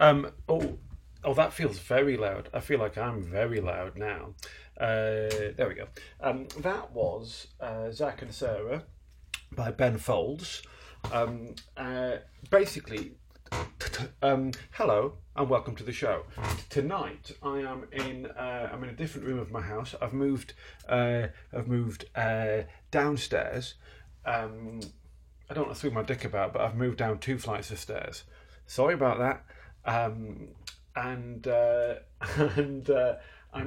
Oh, that feels very loud. I feel like I'm very loud now. There we go. That was Zach and Sarah by Ben Folds. Basically, hello and welcome to the show. Tonight I am in I'm in a different room of my house. I've moved downstairs. I don't want to throw my dick about, but I've moved down 2 flights of stairs. Sorry about that. And I'm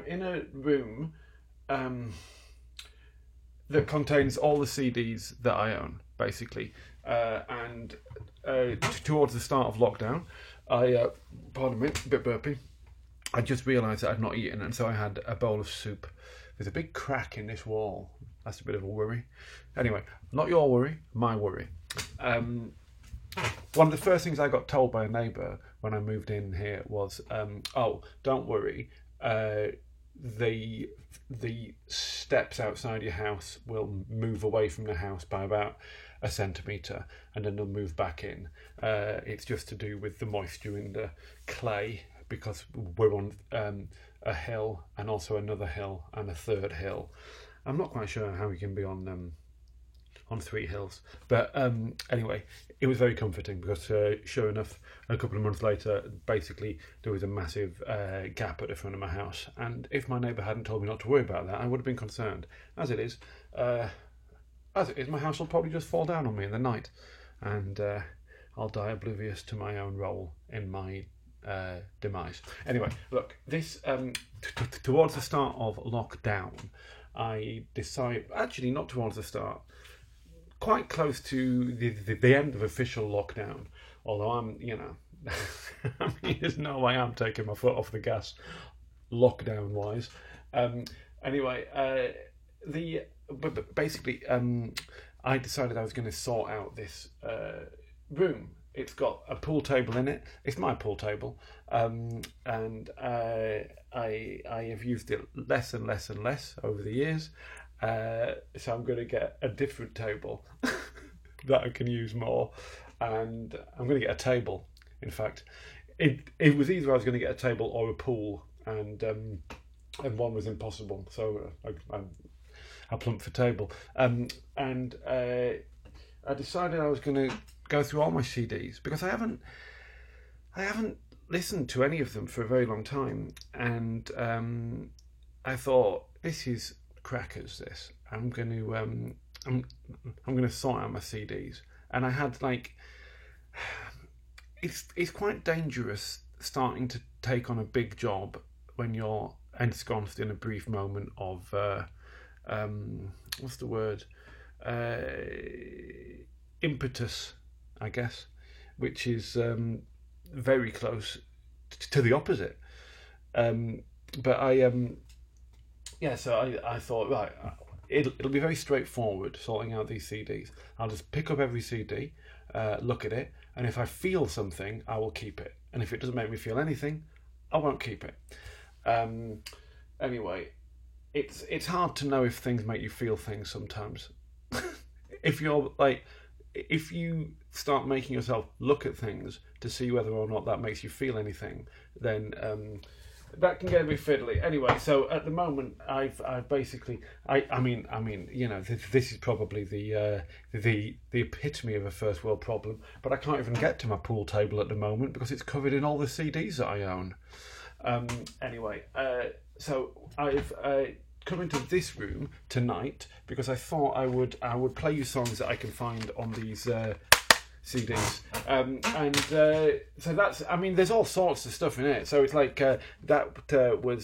in a room that contains all the CDs that I own, basically. And towards the start of lockdown, I pardon me, a bit burpy. I just realised that I'd not eaten, and so I had a bowl of soup. There's a big crack in this wall. That's a bit of a worry. Anyway, not your worry, my worry. One of the first things I got told by a neighbour when I moved in here was, "Oh, don't worry, the steps outside your house will move away from the house by about a centimetre, and then they'll move back in. It's just to do with the moisture in the clay because we're on a hill and also another hill and a third hill." I'm not quite sure how you can be on 3 hills, but anyway, it was very comforting because sure enough, a couple of months later, basically there was a massive gap at the front of my house, and if my neighbour hadn't told me not to worry about that, I would have been concerned. As it is, my house will probably just fall down on me in the night, and I'll die oblivious to my own role in my demise. Anyway, look, this towards the start of lockdown, I decide, actually not towards the start, quite close to the end of official lockdown, although there's no way I'm taking my foot off the gas lockdown wise. Anyway, I decided I was going to sort out this room. It's got a pool table in it. It's my pool table, and I have used it less and less and less over the years. So I'm going to get a different table that I can use more, and I'm going to get a table. In fact, it was either I was going to get a table or a pool, and one was impossible. So I plumped for table, and I decided I was going to go through all my CDs because I haven't listened to any of them for a very long time, and I thought, this is crackers, this. I'm going to sort out my CDs, and I had it's quite dangerous starting to take on a big job when you're ensconced in a brief moment of impetus, I guess, which is very close to the opposite. So I thought, right, it'll be very straightforward sorting out these CDs. I'll just pick up every CD, look at it, and if I feel something, I will keep it. And if it doesn't make me feel anything, I won't keep it. Anyway, it's hard to know if things make you feel things sometimes. If you start making yourself look at things to see whether or not that makes you feel anything, then that can get a bit fiddly. Anyway, so at the moment, I've basically, this is probably the epitome of a first world problem, but I can't even get to my pool table at the moment because it's covered in all the CDs that I own. So I've come into this room tonight because I thought I would play you songs that I can find on these CDs, so that's, there's all sorts of stuff in it. So it's was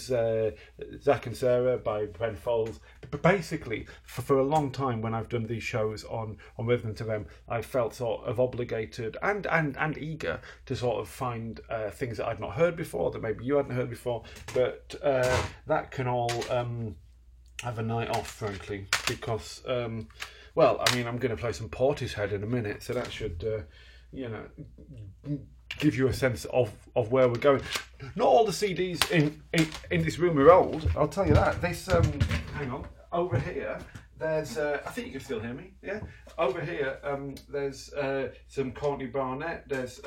Zach and Sarah by Ben Folds. But basically, for a long time when I've done these shows on Resonance FM, I felt sort of obligated and eager to sort of find things that I'd not heard before, that maybe you hadn't heard before, but that can all have a night off, frankly, because... I'm going to play some Portishead in a minute, so that should, give you a sense of where we're going. Not all the CDs in this room are old, I'll tell you that. This, hang on, over here, There's, I think you can still hear me, yeah? Over here, there's some Courtney Barnett, there's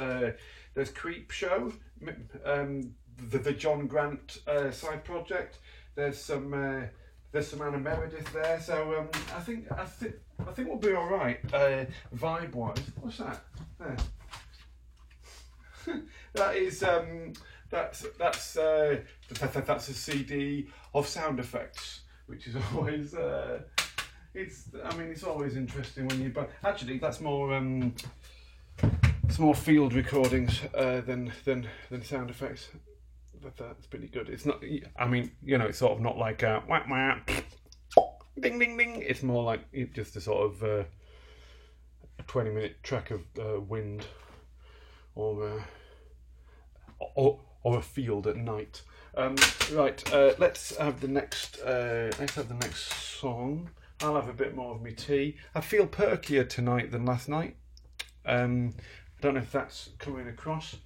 Creep Show, the John Grant side project, there's some Anna Meredith there, so I think we'll be all right, vibe-wise. What's that? There. That is, that's a CD of sound effects, which is always, it's always interesting when you buy. Actually, that's more, it's more field recordings than sound effects. But that's pretty good. It's not, I mean, you know, it's sort of not like a whack whack, ding ding ding. It's more like just a sort of 20-minute track of wind, or a field at night. Right, let's have the next song. I'll have a bit more of my tea. I feel perkier tonight than last night. I don't know if that's coming across.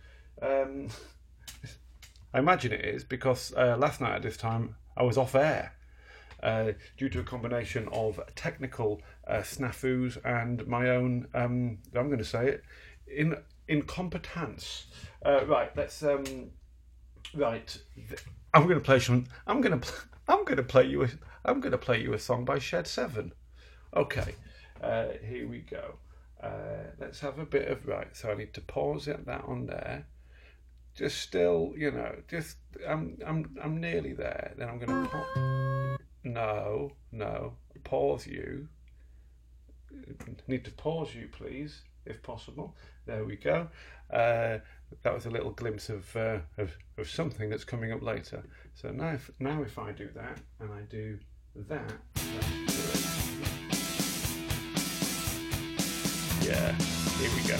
I imagine it is, because last night at this time I was off air due to a combination of technical snafus and my own, I'm going to say it, incompetence. Right, let's. Right, I'm going to play some. I'm going to play you a song by Shed Seven. Okay, here we go. Let's have a bit of right. So I need to pause that on there. Just still, you know, just I'm nearly there. Then I'm gonna no, pause you. Need to pause you, please, if possible. There we go. That was a little glimpse of something that's coming up later. So now if I do that and I do that, yeah, here we go.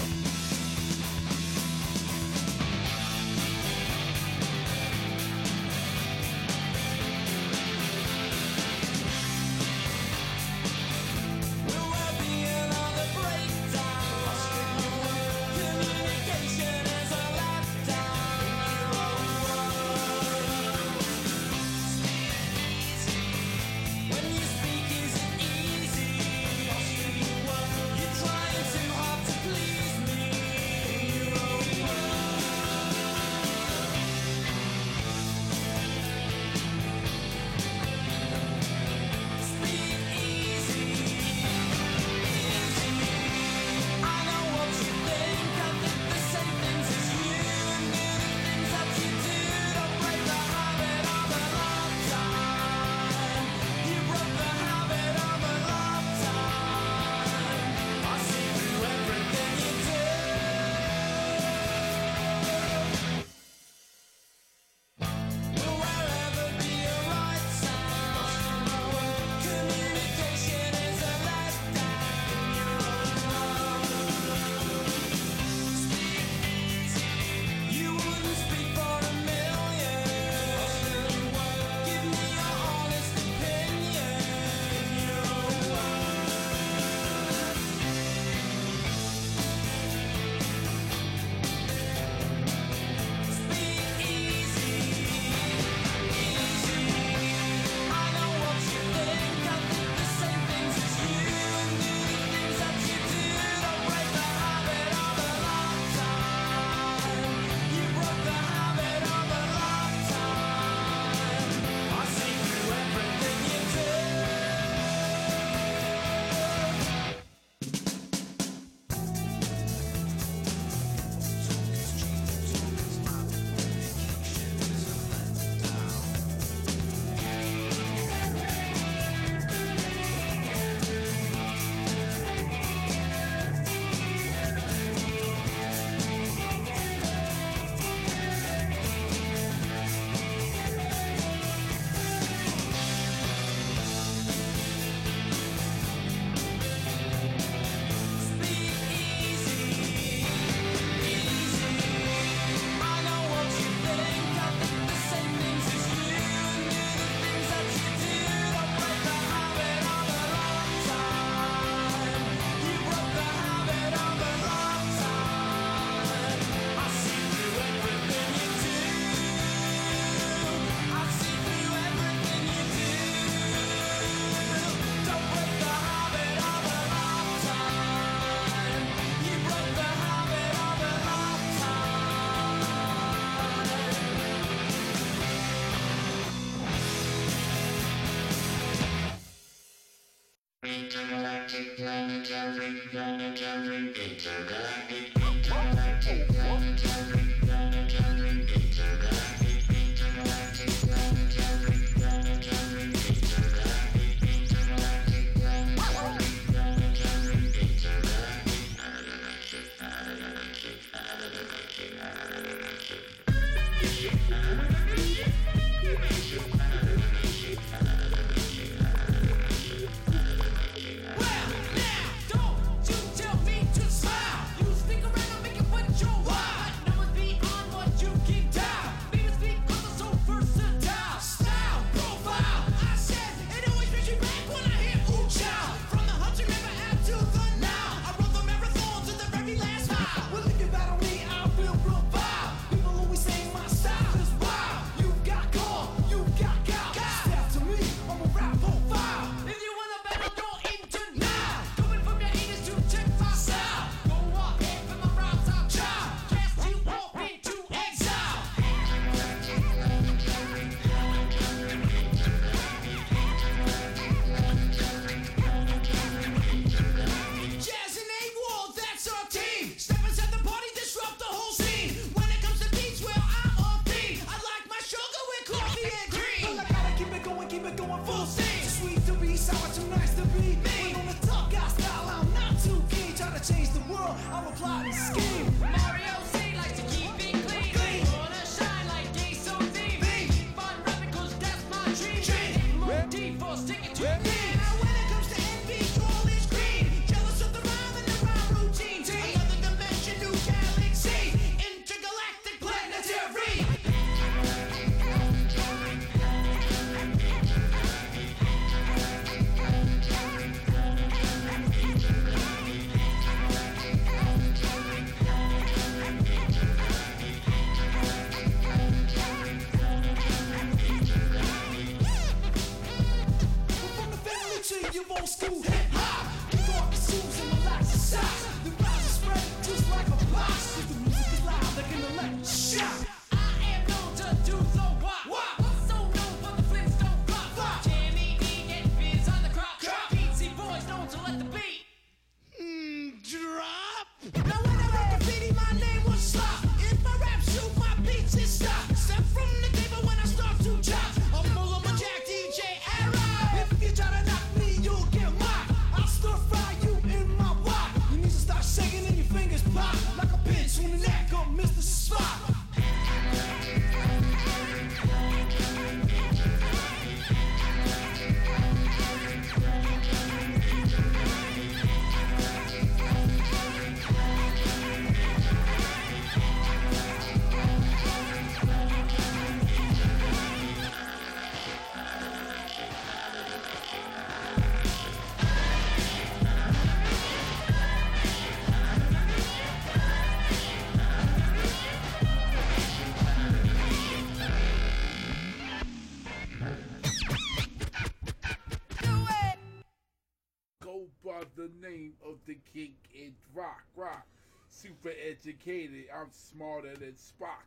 the cake and rock. Super educated, I'm smarter than Spock.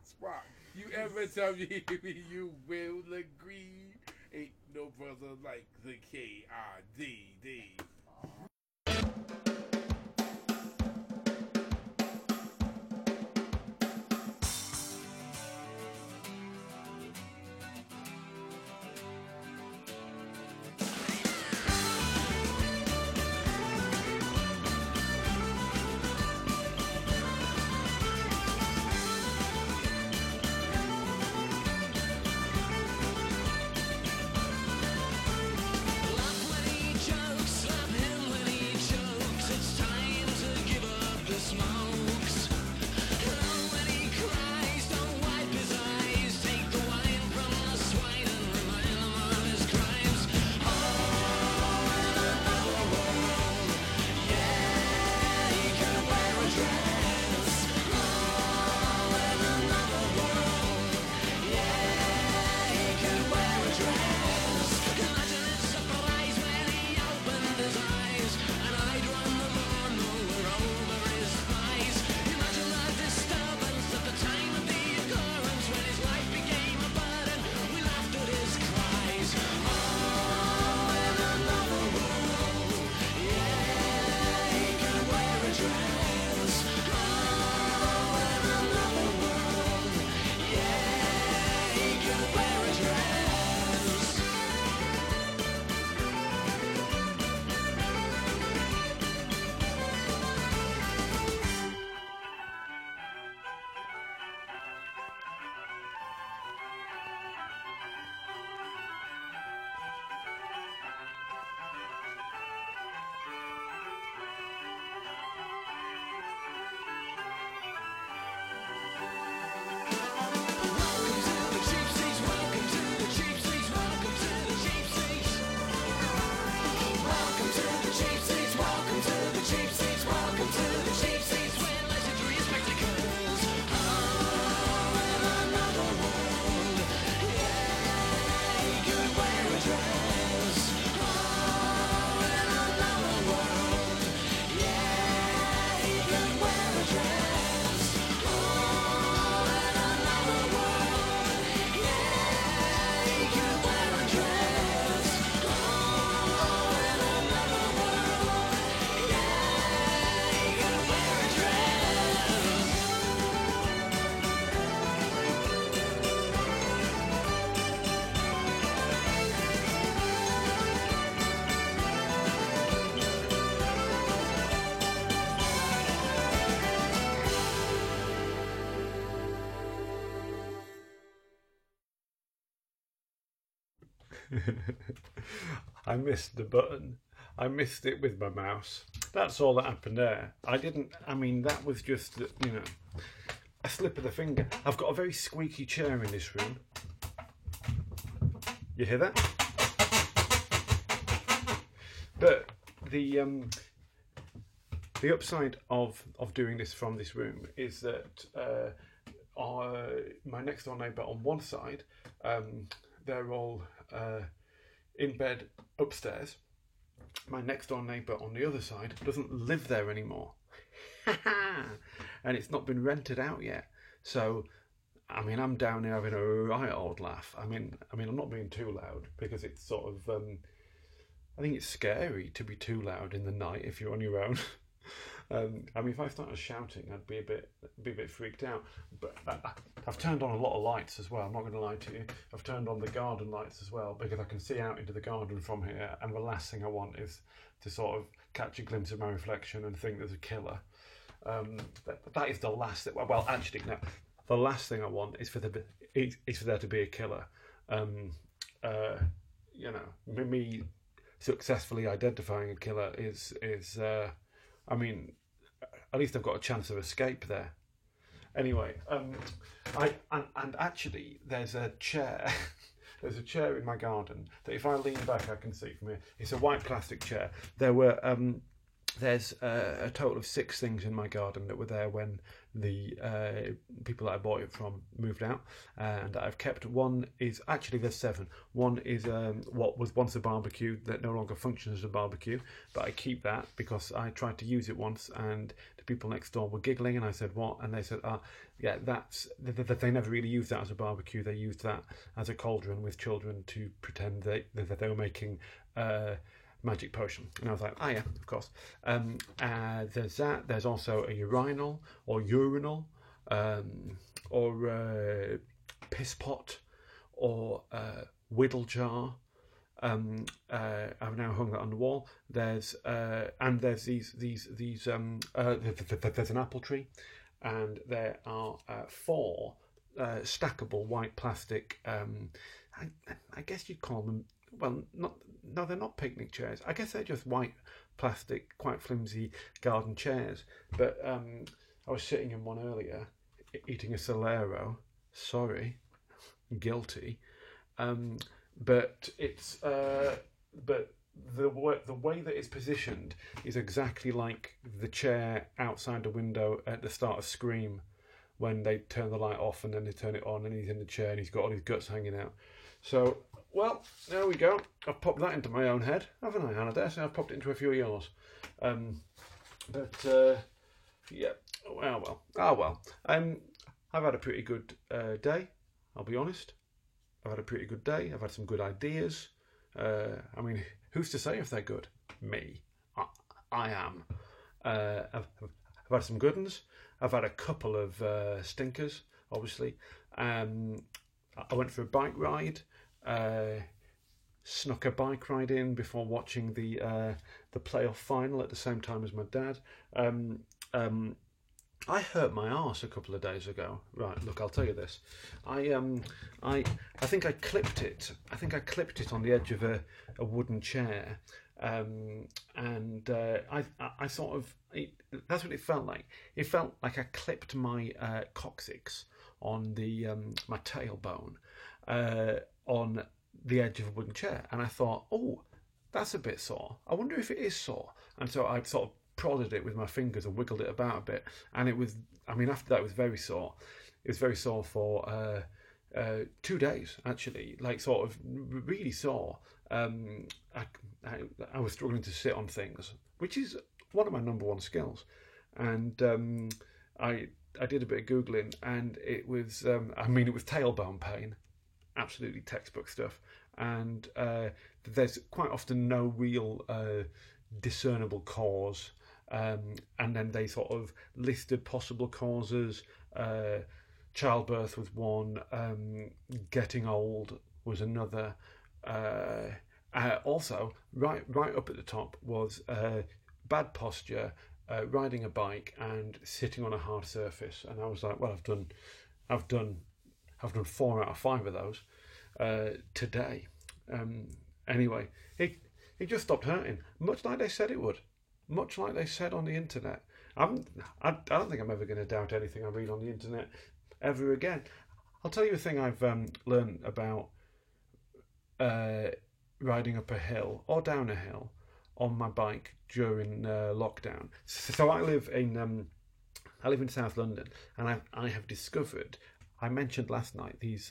You ever tell me you will agree? Ain't no brother like the K-I-D-D. I missed the button. I missed it with my mouse. That's all that happened there. That was just, a slip of the finger. I've got a very squeaky chair in this room. You hear that? But the upside of doing this from this room is that my next door neighbour on one side, they're all in bed upstairs. My next door neighbour on the other side doesn't live there anymore. And it's not been rented out yet. So, I'm down here having a right old laugh. I'm not being too loud because it's sort of, I think it's scary to be too loud in the night if you're on your own. If I started shouting, I'd be a bit freaked out. But I've turned on a lot of lights as well. I'm not going to lie to you. I've turned on the garden lights as well because I can see out into the garden from here. And the last thing I want is to sort of catch a glimpse of my reflection and think there's a killer. That is the last. The last thing I want is for there to be a killer. Me successfully identifying a killer is. At least I've got a chance of escape there. Anyway, actually, there's a chair in my garden that if I lean back, I can see from here. It's a white plastic chair. There were There's a total of 6 things in my garden that were there when the people that I bought it from moved out, and that I've kept. One is, actually there's 7. One is what was once a barbecue that no longer functions as a barbecue, but I keep that because I tried to use it once and the people next door were giggling and I said, what? And they said, yeah, that's that they never really used that as a barbecue. They used that as a cauldron with children to pretend that they were making magic potion. And I was like, ah, yeah, of course. There's that. There's also a urinal, or piss pot, or whittle jar. I've now hung that on the wall. There's and there's these there's an apple tree, and there are 4 stackable white plastic. I guess you'd call them. Well, no, they're not picnic chairs. I guess they're just white plastic, quite flimsy garden chairs. But I was sitting in one earlier, eating a Solero. Sorry, guilty. But it's but the way that it's positioned is exactly like the chair outside the window at the start of Scream, when they turn the light off and then they turn it on, and he's in the chair and he's got all his guts hanging out. So, well, there we go. I've popped that into my own head, haven't I, Hannah? Dare say I've popped it into a few of yours. Yeah. Oh, well. I've had a pretty good day, I'll be honest. I've had some good ideas. I mean, who's to say if they're good? Me. I am. I've had some good ones. I've had a couple of stinkers, obviously. I went for a bike ride. Snuck a bike ride in before watching the playoff final at the same time as my dad. I hurt my arse a couple of days ago. Right, look, I'll tell you this. I think I clipped it. On the edge of a wooden chair, and I sort of that's what it felt like. It felt like I clipped my coccyx on the my tailbone. On the edge of a wooden chair, and I thought, oh, that's a bit sore. I wonder if it is sore. And so I sort of prodded it with my fingers and wiggled it about a bit, and it was, I mean, after that it was very sore. It was very sore for 2 days, actually, like sort of really sore. I was struggling to sit on things, which is one of my number 1 skills. And I did a bit of Googling, and it was, it was tailbone pain. Absolutely textbook stuff, and there's quite often no real discernible cause, and then they sort of listed possible causes. Childbirth was one, getting old was another. Also, right up at the top was bad posture, riding a bike, and sitting on a hard surface. And I was like, well, I've done 4 out of 5 of those today. Anyway, it just stopped hurting, much like they said it would, much like they said on the internet. I don't think I'm ever going to doubt anything I read on the internet ever again. I'll tell you a thing I've learned about riding up a hill or down a hill on my bike during lockdown. So I live in South London, and I have discovered. I mentioned last night these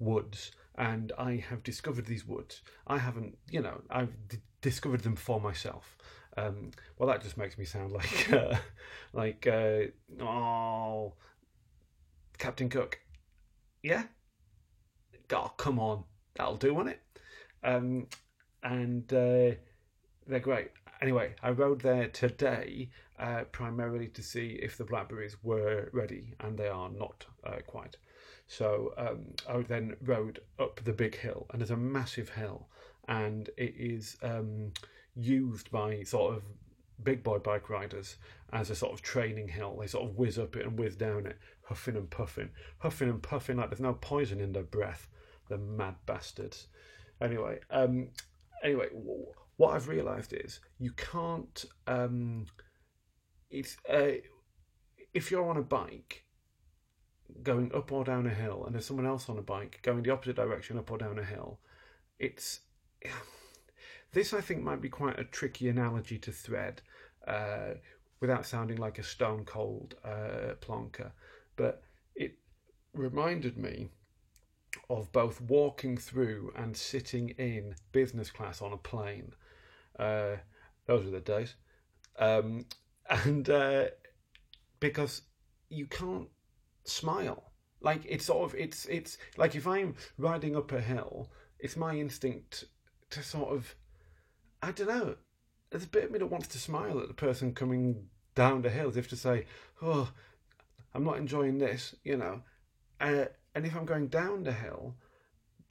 woods, and I have discovered these woods. I haven't, I've discovered them for myself. Well, that just makes me sound like, Captain Cook. Yeah? Oh, come on. That'll do, won't it? They're great. Anyway, I rode there today primarily to see if the blackberries were ready, and they are not quite. So I then rode up the big hill, and it's a massive hill, and it is used by sort of big boy bike riders as a sort of training hill. They sort of whiz up it and whiz down it, huffing and puffing like there's no poison in their breath. The mad bastards. Anyway. What I've realised is you can't. If you're on a bike going up or down a hill, and there's someone else on a bike going the opposite direction up or down a hill, this I think might be quite a tricky analogy to thread. without sounding like a stone cold plonker. But it reminded me of both walking through and sitting in business class on a plane. Those were the days. Because you can't smile. Like, it's sort of, it's like if I'm riding up a hill, it's my instinct to sort of, I don't know, there's a bit of me that wants to smile at the person coming down the hill, as if to say, oh, I'm not enjoying this, you know. And if I'm going down the hill,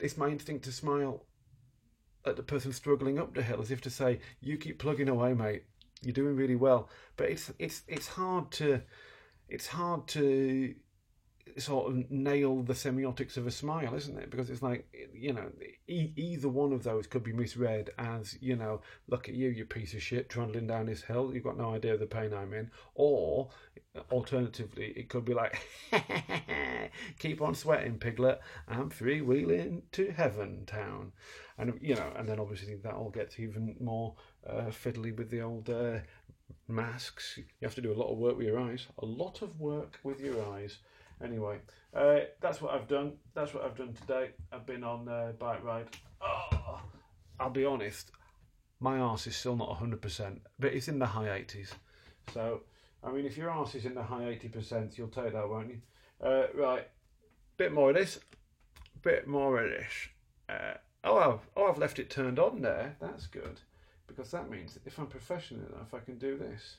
it's my instinct to smile at the person struggling up the hill, as if to say, you keep plugging away, mate, you're doing really well. But it's hard to sort of nail the semiotics of a smile, isn't it? Because it's like, you know, either one of those could be misread as, you know, look at you, you piece of shit, trundling down this hill, you've got no idea of the pain I'm in. Or alternatively, it could be like, keep on sweating, piglet, I'm freewheeling to heaven town. And, you know, and then obviously that all gets even more fiddly with the old masks. You have to do a lot of work with your eyes. Anyway, that's what I've done. That's what I've done today. I've been on a bike ride. Oh, I'll be honest, my arse is still not 100%, but it's in the high 80s. So, I mean, if your arse is in the high 80%, you'll take that, won't you? Right, bit more of this. I've left it turned on there. That's good, because that means if I'm professional enough, I can do this.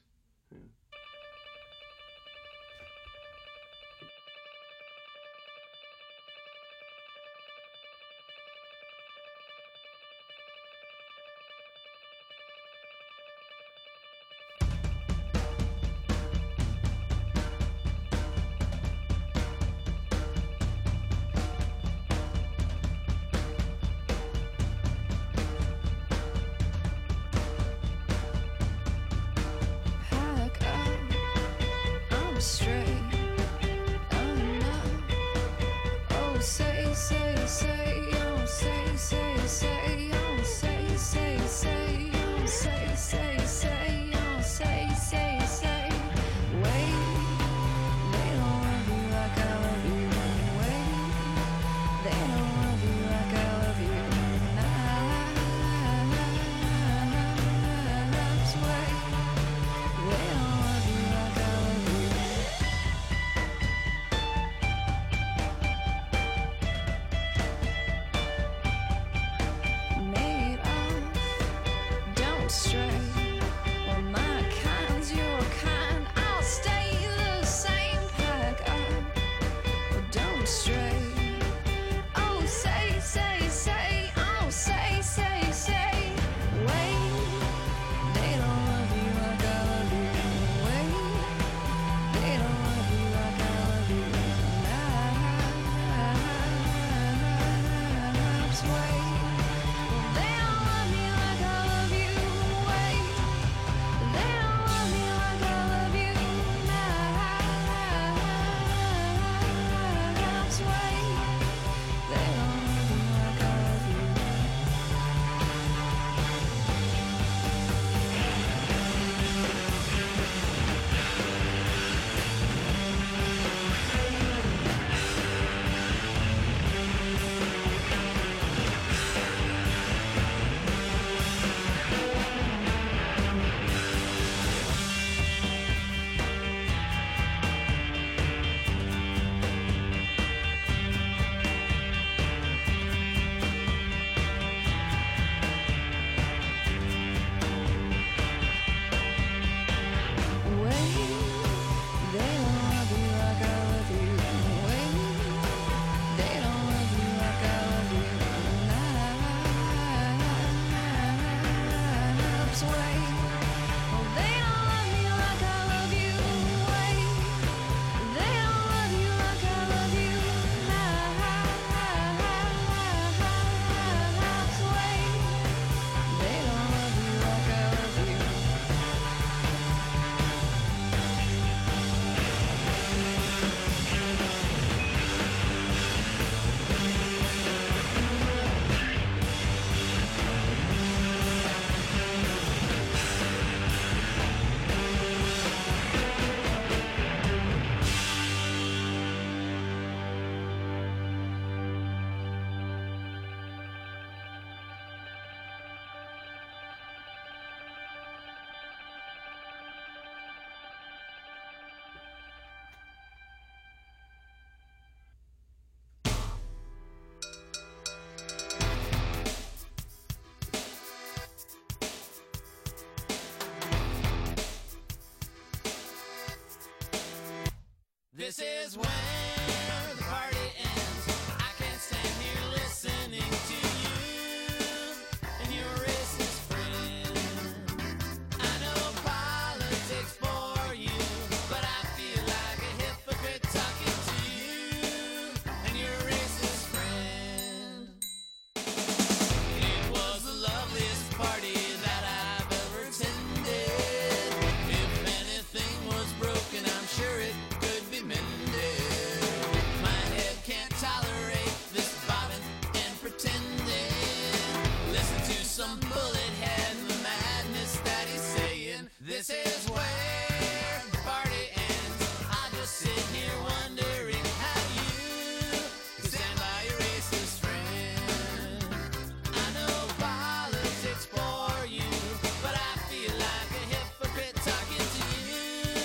Yeah. That's right. This is where the party ends. I can't stand here listening to you and your racist friend. I know politics bore you, but I feel like a hypocrite talking to you and your racist friend. It was the loveliest party that I've ever attended. If anything was broken, I'm sure it some bullet head and the madness that he's saying. This is where the party ends. I just sit here wondering how you could stand by your racist friend. I know politics bore you, but I feel like a hypocrite talking to you,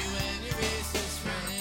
you and your racist friend.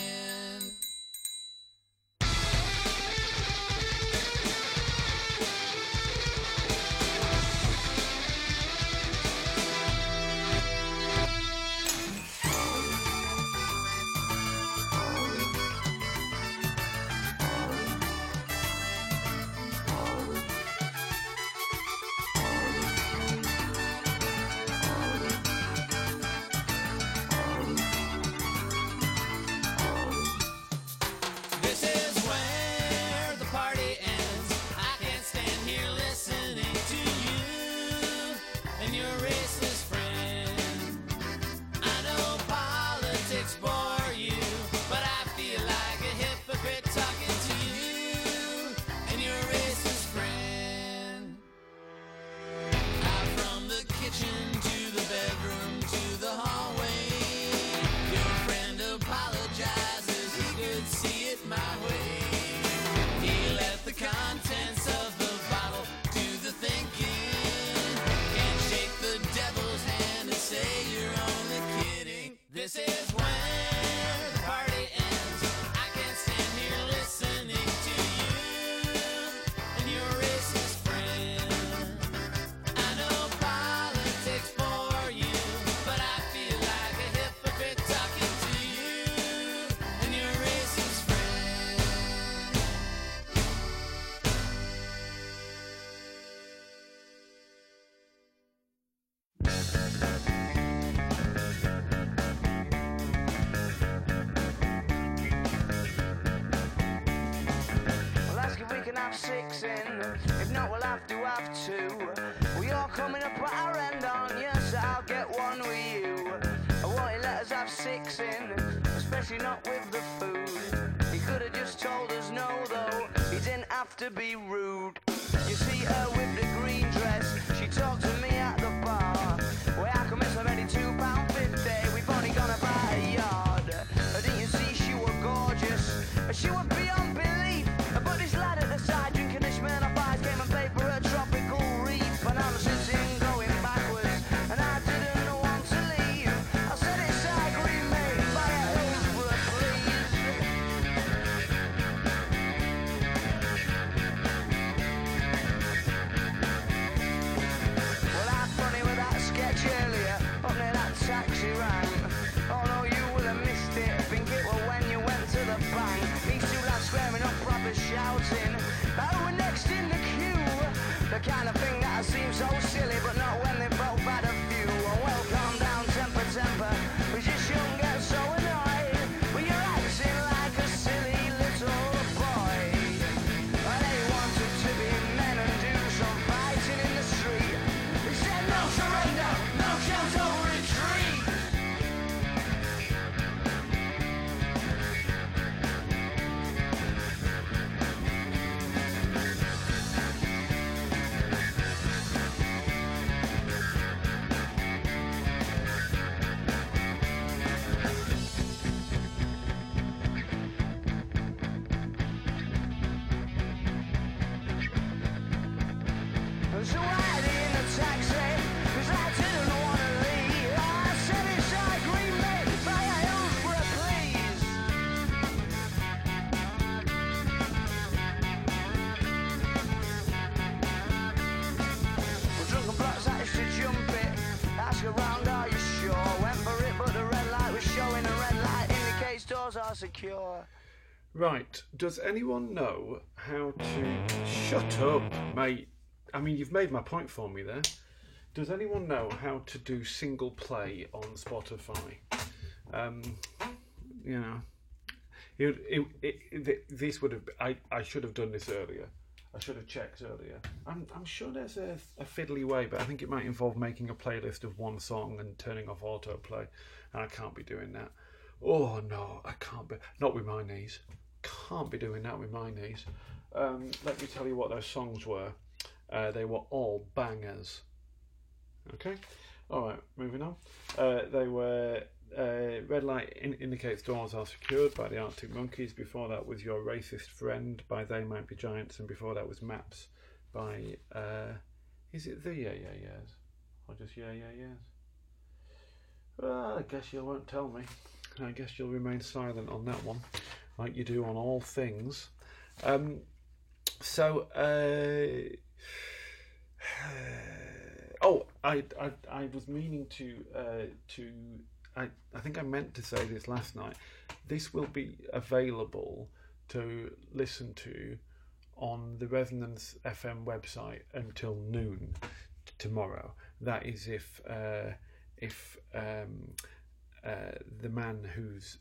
secure. Right. Does anyone know how to... Shut up, mate. I mean, you've made my point for me there. Does anyone know how to do single play on Spotify? You know, this would have... I should have done this earlier. I should have checked earlier. I'm sure there's a fiddly way, but I think it might involve making a playlist of one song and turning off autoplay, and I can't be doing that. Oh no, I can't be. Not with my knees. Can't be doing that with my knees. Let me tell you what those songs were. They were all bangers. Okay. All right. Moving on. They were Red Light Indicates Doors Are Secured by the Arctic Monkeys. Before that was Your Racist Friend by They Might Be Giants, and before that was Maps by is it the Yeah Yeah Yeahs or just Yeah Yeah Yeahs? Well, I guess you won't tell me. I guess you'll remain silent on that one, like you do on all things. Oh, I was meaning I think I meant to say this last night. This will be available to listen to on the Resonance FM website until noon tomorrow. That is if the man who's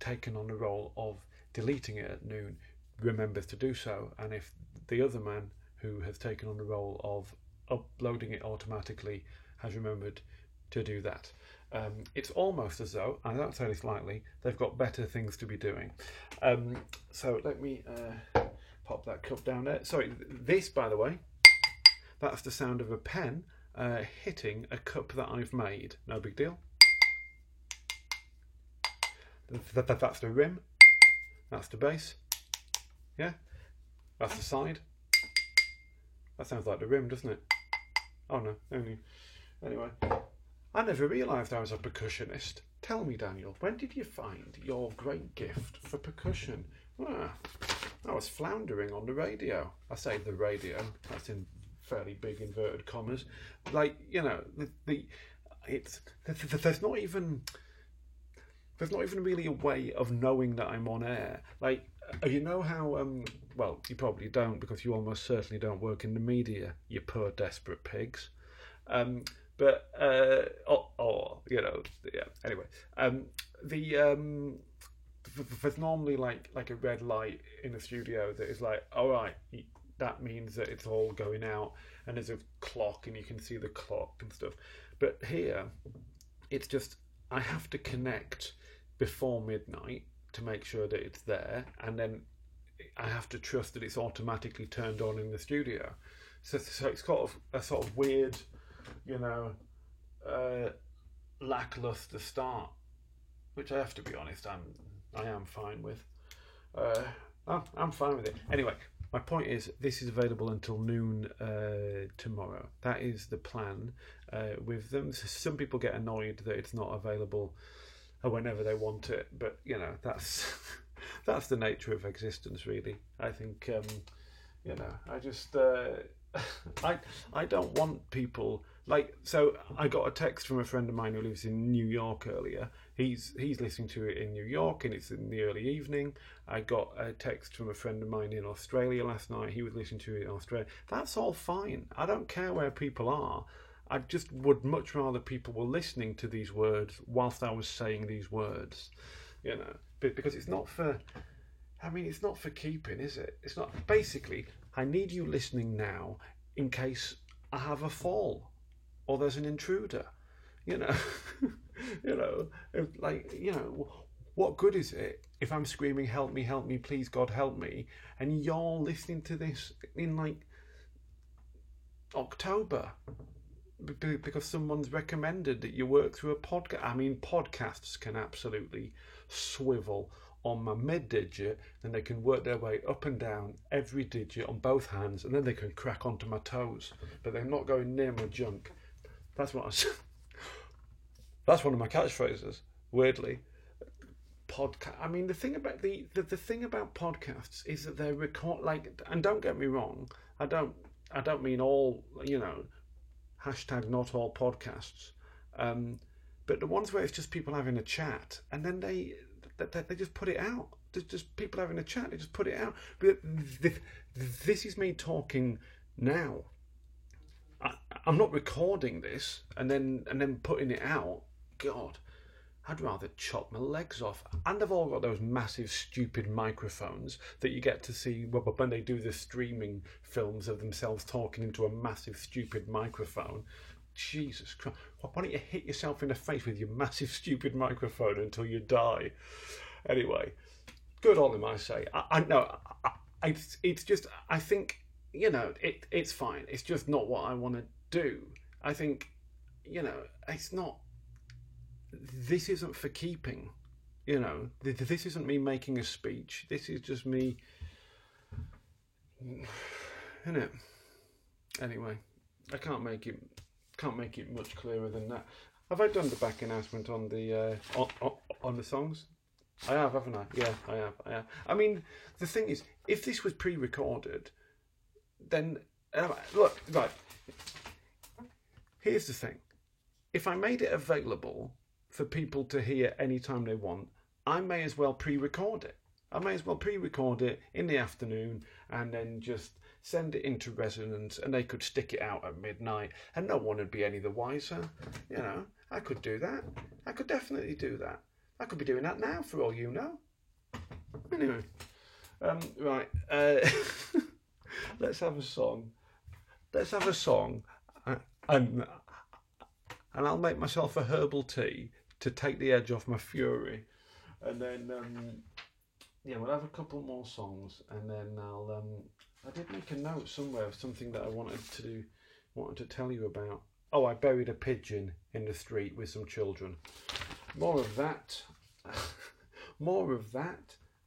taken on the role of deleting it at noon remembers to do so, and if the other man who has taken on the role of uploading it automatically has remembered to do that. It's almost as though, I don't say this lightly, they've got better things to be doing. So let me pop that cup down there. Sorry, this, by the way, that's the sound of a pen hitting a cup that I've made. No big deal. That's the rim. That's the base. Yeah? That's the side. That sounds like the rim, doesn't it? Oh no, anyway. I never realised I was a percussionist. Tell me, Daniel, when did you find your great gift for percussion? Ah, I was floundering on the radio. I say the radio, that's in fairly big inverted commas. Like, you know, there's not even really a way of knowing that I'm on air. Like, you know how, well, you probably don't, because you almost certainly don't work in the media, you poor desperate pigs. Anyway. There's normally like a red light in the studio that is like, all right, that means that it's all going out, and there's a clock, and you can see the clock and stuff. But here, it's just, I have to connect before midnight to make sure that it's there, and then I have to trust that it's automatically turned on in the studio. So it's got a sort of weird, you know, lackluster start, which I have to be honest, I am fine with. I'm fine with it. Anyway, my point is, this is available until noon tomorrow. That is the plan with them. Some people get annoyed that it's not available whenever they want it, but you know, that's the nature of existence, really. I think you know, I just I don't want people like... So I got a text from a friend of mine who lives in New York earlier. He's listening to it in New York, and it's in the early evening. I got a text from a friend of mine in Australia last night. He was listening to it in Australia. That's all fine. I don't care where people are. I just would much rather people were listening to these words whilst I was saying these words, you know, because it's not for... I mean, it's not for keeping, is it? It's not. Basically, I need you listening now in case I have a fall or there's an intruder, you know. You know, like, you know, what good is it if I'm screaming, help me, please, God, help me, and you're listening to this in, like, October? Because someone's recommended that you work through a podcast. I mean, podcasts can absolutely swivel on my mid digit, and they can work their way up and down every digit on both hands, and then they can crack onto my toes, but they're not going near my junk. That's what I... That's one of my catchphrases, weirdly. Podcast. I mean, the thing about the thing about podcasts is that they're record, like, and don't get me wrong, I don't mean all, you know, hashtag not all podcasts, but the ones where it's just people having a chat, and then they that they just put it out. Just people having a chat, they just put it out. But this is me talking now. I'm not recording this and then putting it out. God, I'd rather chop my legs off. And they've all got those massive, stupid microphones that you get to see when they do the streaming films of themselves talking into a massive, stupid microphone. Jesus Christ. Why don't you hit yourself in the face with your massive, stupid microphone until you die? Anyway, good on them, I say. I think... You know, it's fine. It's just not what I want to do. I think, you know, it's not... This isn't for keeping, you know. This isn't me making a speech. This is just me... Isn't it? Anyway, I can't make it much clearer than that. Have I done the back announcement on the on the songs? I have, haven't I? Yeah, I have. I mean, the thing is, if this was pre-recorded... Then look, right. Here's the thing: if I made it available for people to hear anytime they want, I may as well pre-record it. I may as well pre-record it in the afternoon and then just send it into Resonance, and they could stick it out at midnight, and no one would be any the wiser. You know, I could do that. I could definitely do that. I could be doing that now, for all you know. Anyway, right. Let's have a song. And I'll make myself a herbal tea to take the edge off my fury. And then, we'll have a couple more songs. And then I'll. I did make a note somewhere of something that I wanted to tell you about. Oh, I buried a pigeon in the street with some children. More of that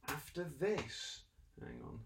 after this. Hang on.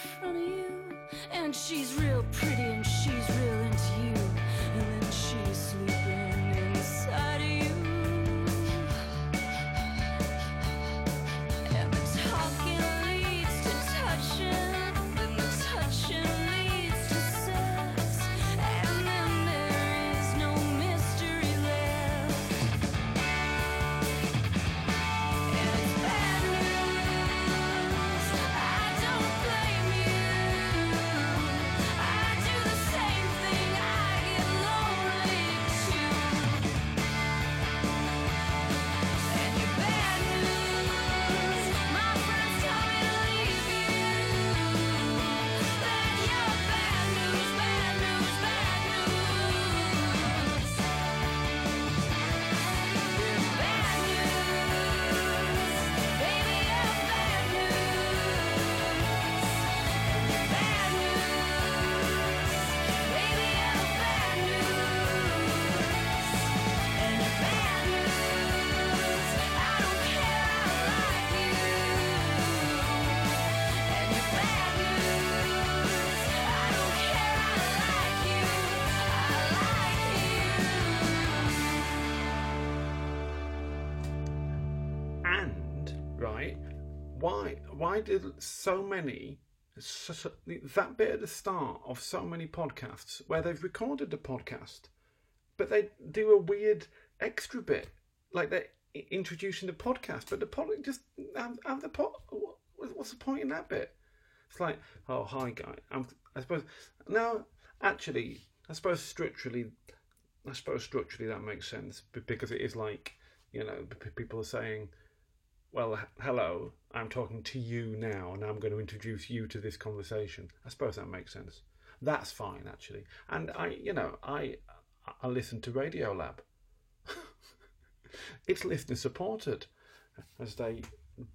front of you. And she's real pretty and she's real into you. And then she's sleeping inside of you. And the talking leads to touching. And the touching leads to sex. And then there is no mystery left. And it's bad news. I don't blame you. I do the same thing. I get lonely too. And you're bad news. My friends tell me to leave you. That you're bad news, bad news, bad news. You're bad news. Baby, you're bad news. And you're bad news. Baby, you're bad news. And you're bad news. I don't care, I like you. And you're bad news. I don't care, I like you. I like you. And right, why did so many that bit at the start of so many podcasts where they've recorded the podcast, but they do a weird extra bit like they're introducing the podcast, but the pod just have the pod. What's the point in that bit? It's like, oh hi guy, I suppose now actually I suppose structurally that makes sense because it is like, you know, people are saying, well, hello, I'm talking to you now, and I'm going to introduce you to this conversation. I suppose that makes sense. That's fine, actually. And I listen to Radiolab. It's listener supported, as they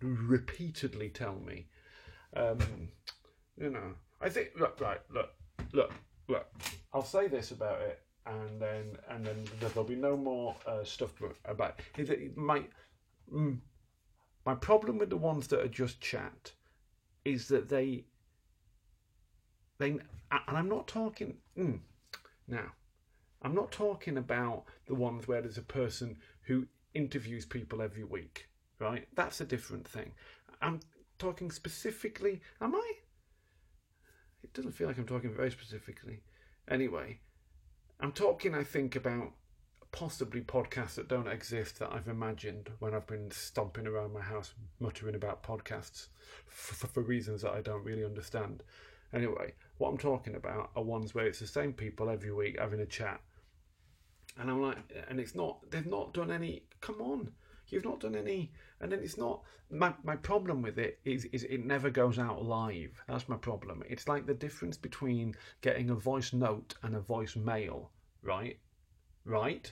repeatedly tell me. I think. Look. I'll say this about it, and then there'll be no more stuff about it. My problem with the ones that are just chat is that they and I'm not talking now. I'm not talking about the ones where there's a person who interviews people every week, right? That's a different thing. I'm talking specifically. Am I? It doesn't feel like I'm talking very specifically. Anyway, I'm talking. I think about. Possibly podcasts that don't exist that I've imagined when I've been stomping around my house muttering about podcasts for reasons that I don't really understand. Anyway, what I'm talking about are ones where it's the same people every week having a chat, and I'm like, and it's not, they've not done any. Come on, you've not done any, and then it's not. My problem with it is it never goes out live. That's my problem. It's like the difference between getting a voice note and a voicemail, right? Right.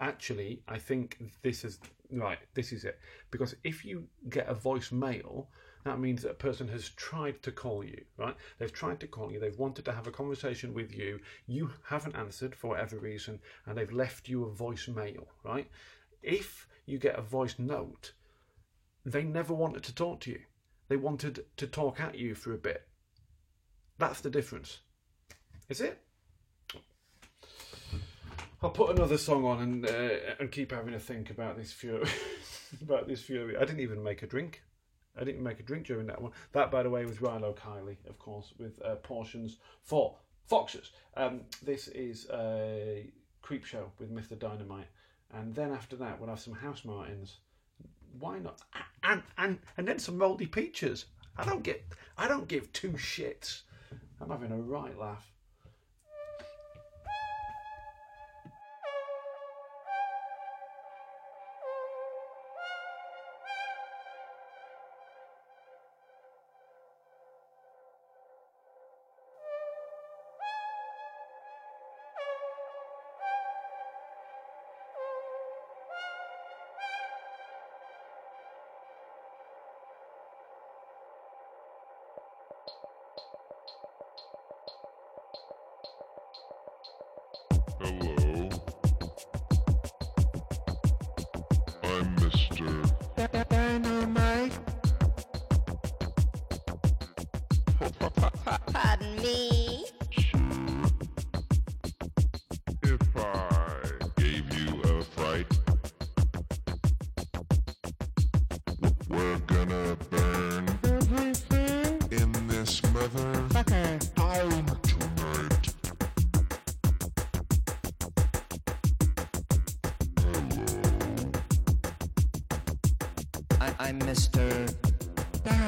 Actually, I think this is right. This is it. Because if you get a voicemail, that means that a person has tried to call you, right? They've tried to call you. They've wanted to have a conversation with you. You haven't answered for whatever reason, and they've left you a voicemail, right? If you get a voice note, they never wanted to talk to you. They wanted to talk at you for a bit. That's the difference. Is it? I'll put another song on and keep having a think about this fury. I didn't even make a drink. During that one. That, by the way, was Rilo Kiley, of course, with Portions for Foxes. This is Creep Show with Mr. Dynamite, and then after that we'll have some House Martins. Why not? And then some Mouldy Peaches. I don't give two shits. I'm having a right laugh. Hello. I'm Mr. Dynamite. me. If I gave you a fright, we're gonna burn everything in this motherfucker down tonight. Hello.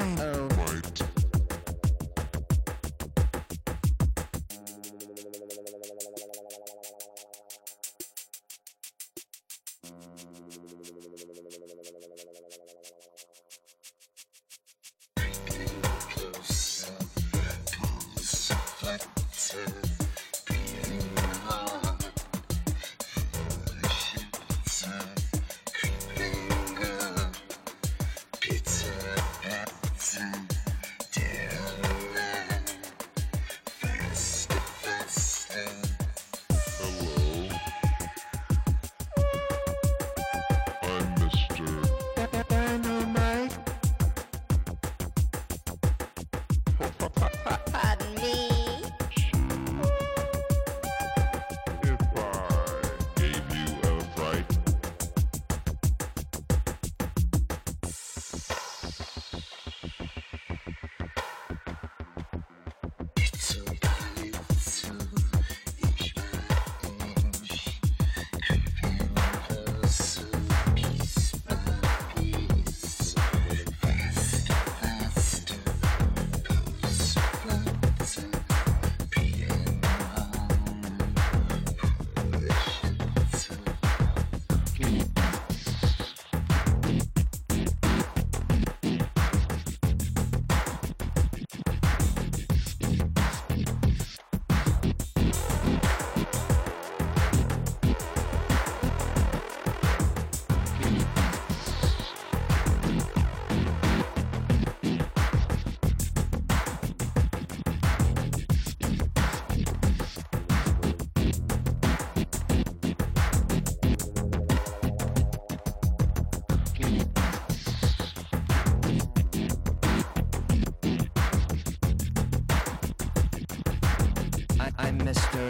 I'm Mr.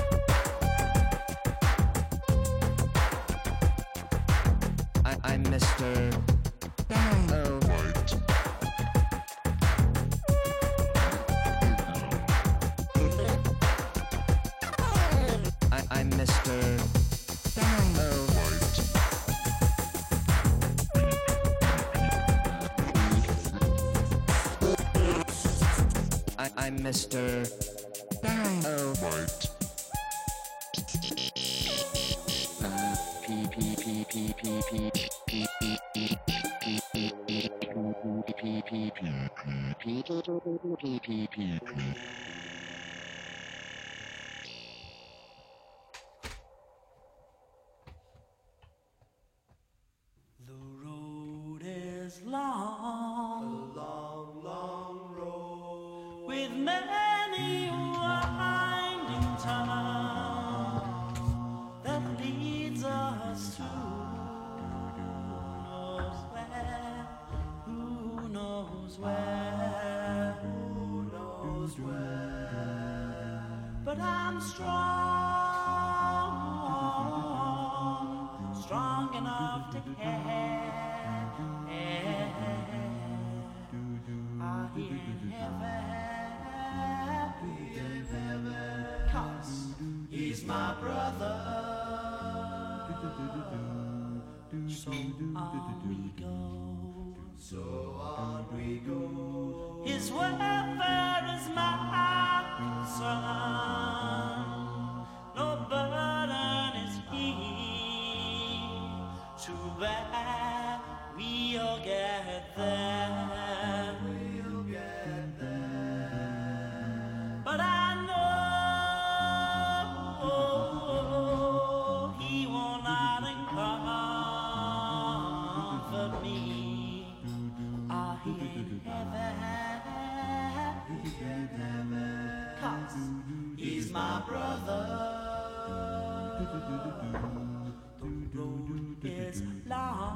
Dino White. I'm Mr. Dino White. The road is long, a long, long road with many winding towns that leads us to who knows where, who knows where. But I'm strong, strong enough to care. Are you in heaven? 'Cause he's my brother. So on we go. So on we go. His welfare is my concern. No burden is he to bear. We'll get there. We'll get there. But I know he will not comfort me. Are he in heaven? He in heaven. 'Cause he's my brother. The road is long.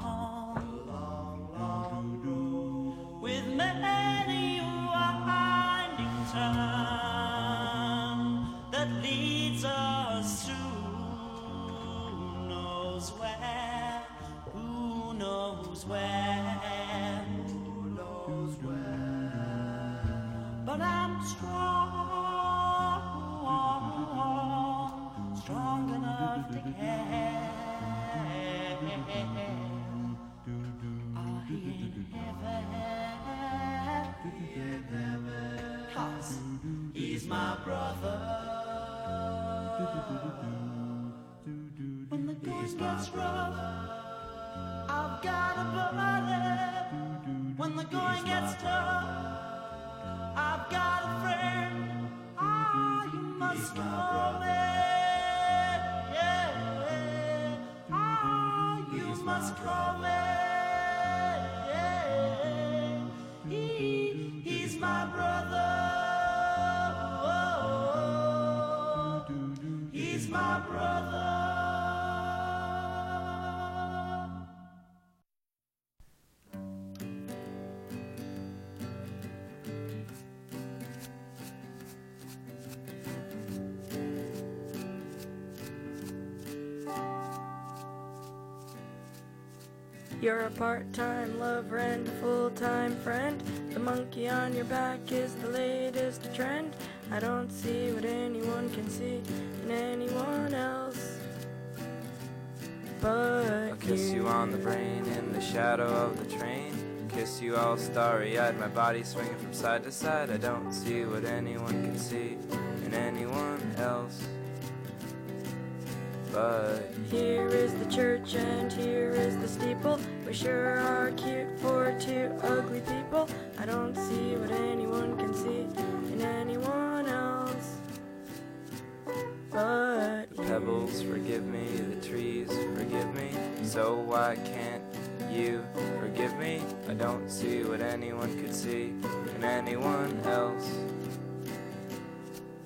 You're a part-time lover and a full-time friend. The monkey on your back is the latest trend. I don't see what anyone can see in anyone else but you. I'll kiss you on the brain in the shadow of the train. Kiss you all starry-eyed, my body swinging from side to side. I don't see what anyone can see in anyone else but you. Here is the church and here is the steeple. We sure are cute for two ugly people. I don't see what anyone can see in anyone else but you. The pebbles forgive me, the trees forgive me, so why can't you forgive me? I don't see what anyone could see in anyone else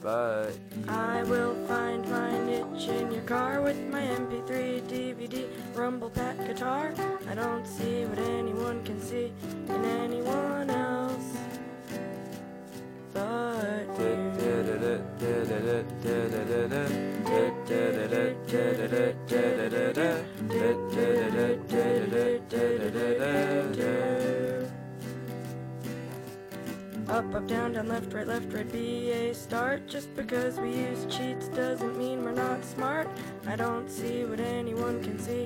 but you. I will find my niche in your car with my MP3, DVD, rumble pack guitar. I don't see what anyone can see in anyone else but you. Up, up, down, left, right, be a start. Just because we use cheats doesn't mean we're not smart. I don't see what anyone can see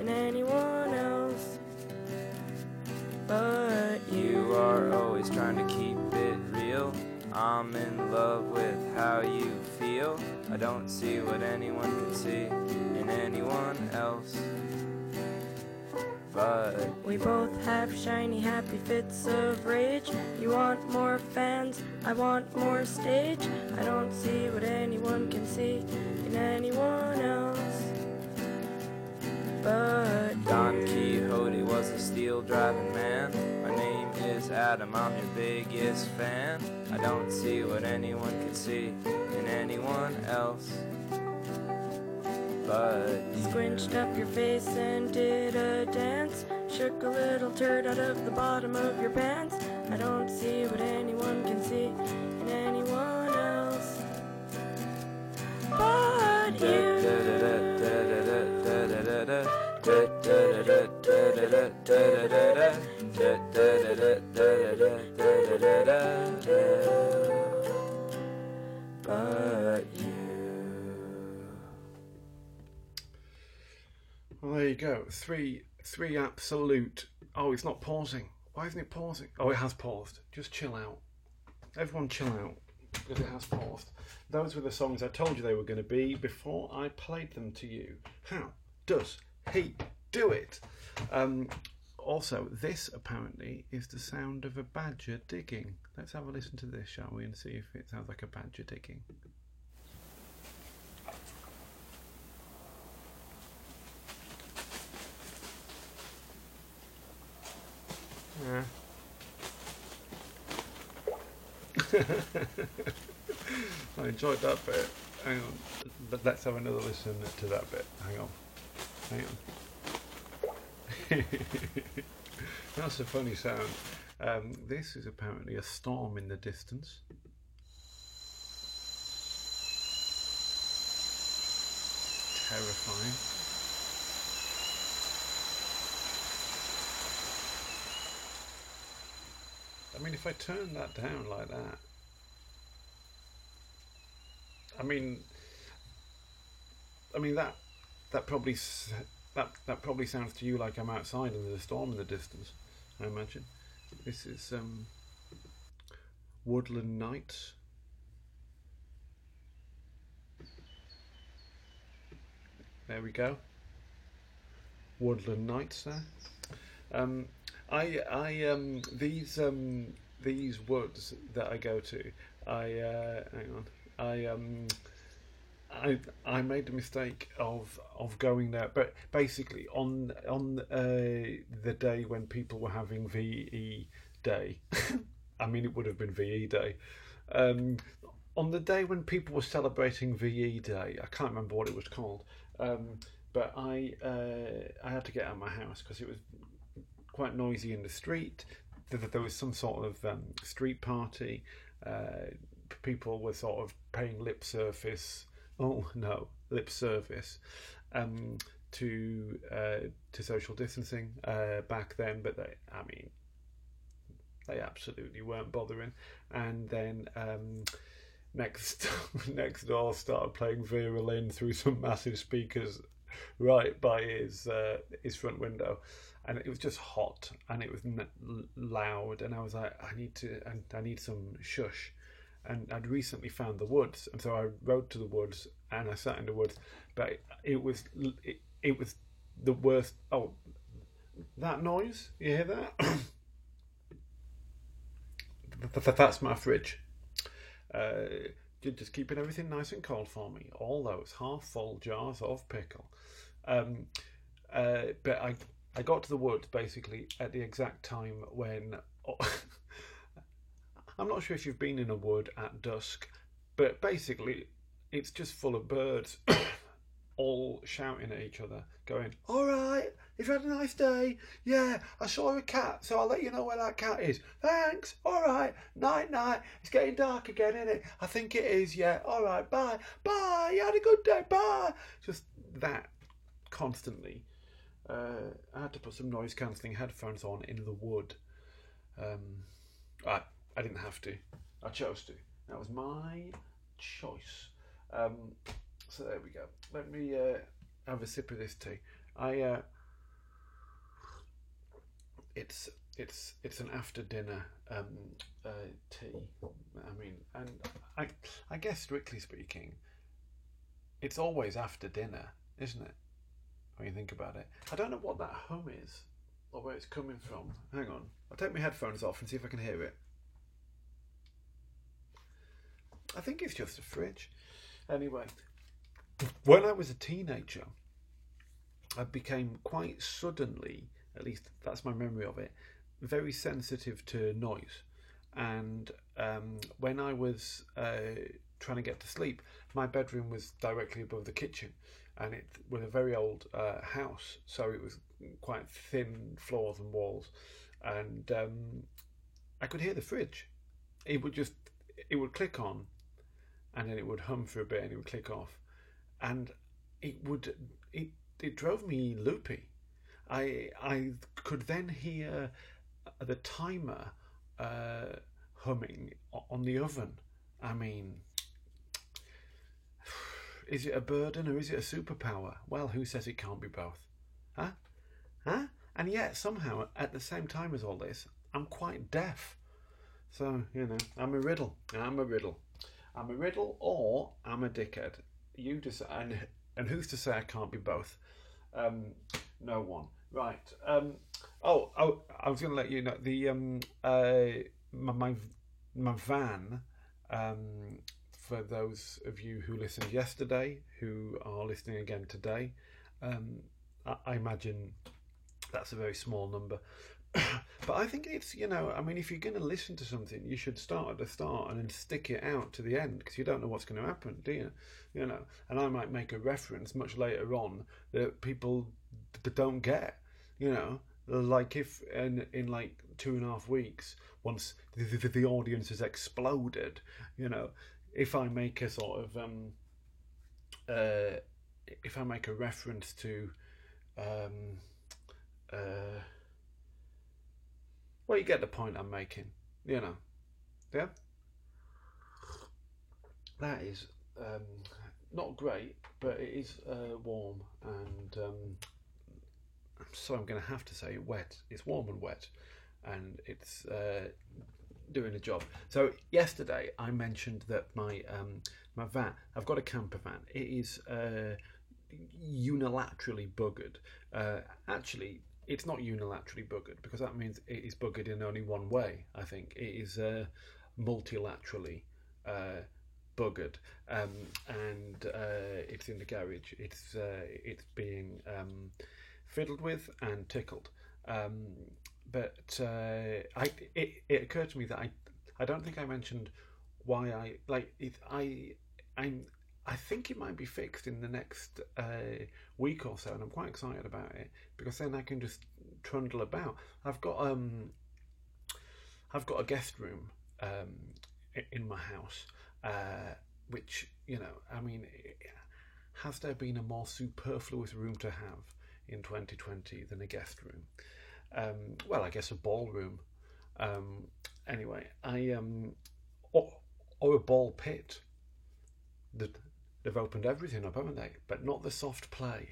in anyone else but you. You are always trying to keep it real. I'm in love with how you feel. I don't see what anyone can see in anyone else but we both have shiny happy fits of rage. You want more fans, I want more stage. I don't see what anyone can see in anyone else but Don Quixote was a steel driving man. My name is Adam, I'm your biggest fan. I don't see what anyone can see in anyone else but you. Squinched up your face and did a dance. Shook a little turd out of the bottom of your pants. I don't see what anyone can see in anyone else but you. But you. Well, there you go. Three absolute. Oh, it's not pausing. Why isn't it pausing? Oh, it has paused. Just chill out. Everyone chill out, because it has paused. Those were the songs I told you they were going to be before I played them to you. How does he do it? Also, this apparently is the sound of a badger digging. Let's have a listen to this, shall we, and see if it sounds like a badger digging. Yeah. I enjoyed that bit. Hang on. Let's have another listen to that bit. Hang on. That's a funny sound. This is apparently a storm in the distance. Terrifying. I mean, if I turn that down like that, I mean that probably sounds to you like I'm outside and there's a storm in the distance. I imagine this is Woodland Nights. There we go. Woodland Nights there. These woods that I go to, I made the mistake of going there, but basically on the day when people were having VE Day, I mean it would have been VE Day, on the day when people were celebrating VE Day, I can't remember what it was called, but I had to get out of my house because it was quite noisy in the street. There was some sort of street party. People were sort of paying lip service to social distancing back then, but they absolutely weren't bothering. And then next door started playing Vera Lynn through some massive speakers right by his front window. And it was just hot, and it was loud, and I was like, I need some shush. And I'd recently found the woods, and so I rode to the woods, and I sat in the woods. But it was the worst. Oh, that noise! You hear that? That's my fridge. Just keeping everything nice and cold for me. All those half-full jars of pickle. But I got to the woods basically at the exact time when I'm not sure if you've been in a wood at dusk, but basically it's just full of birds all shouting at each other, going, "All right, you've had a nice day. Yeah, I saw a cat, so I'll let you know where that cat is. Thanks. All right, night, night. It's getting dark again, isn't it? I think it is, yeah. All right, bye. Bye. You had a good day. Bye." Just that constantly. I had to put some noise cancelling headphones on in the wood. I didn't have to. I chose to. That was my choice. So there we go. Let me have a sip of this tea. It's an after dinner tea. I guess strictly speaking, it's always after dinner, isn't it? When you think about it. I don't know what that hum is or where it's coming from. Hang on. I'll take my headphones off and see if I can hear it. I think it's just a fridge. Anyway, when I was a teenager, I became quite suddenly, at least that's my memory of it, very sensitive to noise. And when I was trying to get to sleep, my bedroom was directly above the kitchen. And it was a very old house, so it was quite thin floors and walls, and I could hear the fridge. It would click on, and then it would hum for a bit, and it would click off, and it drove me loopy. I could then hear the timer humming on the oven. I mean, is it a burden or is it a superpower? Well, who says it can't be both? Huh? And yet, somehow, at the same time as all this, I'm quite deaf. So, you know, I'm a riddle or I'm a dickhead. You decide. And who's to say I can't be both? No one. Right. I was going to let you know, the my van... for those of you who listened yesterday, who are listening again today, I imagine that's a very small number. But I think it's, if you're going to listen to something, you should start at the start and then stick it out to the end, because you don't know what's going to happen, do you? And I might make a reference much later on that people don't get, like if in like 2.5 weeks, once the audience has exploded, if I make a sort of if I make a reference to well, you get the point I'm making, yeah. That is not great, but it is warm and so I'm going to have to say wet. It's warm and wet, and it's doing a job. So yesterday I mentioned that my my van, I've got a camper van. It is unilaterally buggered. Actually, it's not unilaterally buggered, because that means it is buggered in only one way. I think it is multilaterally buggered, and it's in the garage. It's being fiddled with and tickled. But it occurred to me that I don't think I mentioned why I like it. I think it might be fixed in the next week or so, and I'm quite excited about it, because then I can just trundle about. I've got a guest room in my house, which, you know, I mean, has there been a more superfluous room to have in 2020 than a guest room? Well, I guess a ballroom. Anyway, or a ball pit. They've opened everything up, haven't they? But not the soft play.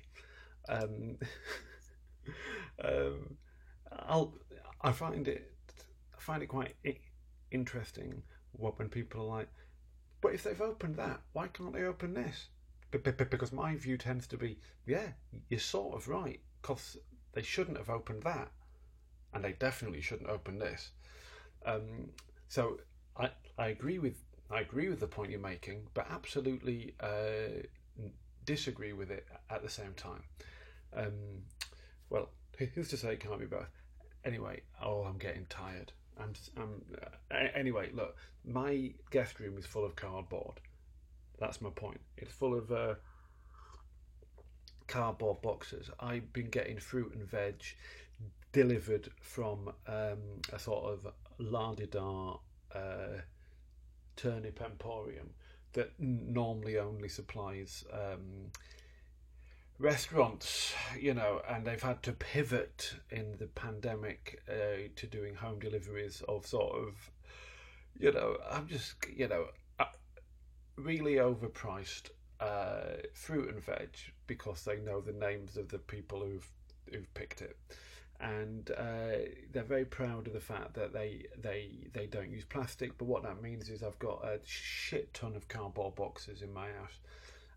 I find it quite interesting when people are like, but if they've opened that, why can't they open this? Because my view tends to be, yeah, you're sort of right, because they shouldn't have opened that, and they definitely shouldn't open this. So I agree with the point you're making, but absolutely disagree with it at the same time. Well, who's to say it can't be both? Anyway, oh, I'm getting tired. Anyway, look, my guest room is full of cardboard. That's my point. It's full of cardboard boxes. I've been getting fruit and veg delivered from a sort of la-di-da turnip emporium that normally only supplies restaurants, you know, and they've had to pivot in the pandemic to doing home deliveries of sort of, you know, I'm just, you know, really overpriced fruit and veg, because they know the names of the people who've picked it, and they're very proud of the fact that they don't use plastic. But what that means is I've got a shit ton of cardboard boxes in my house,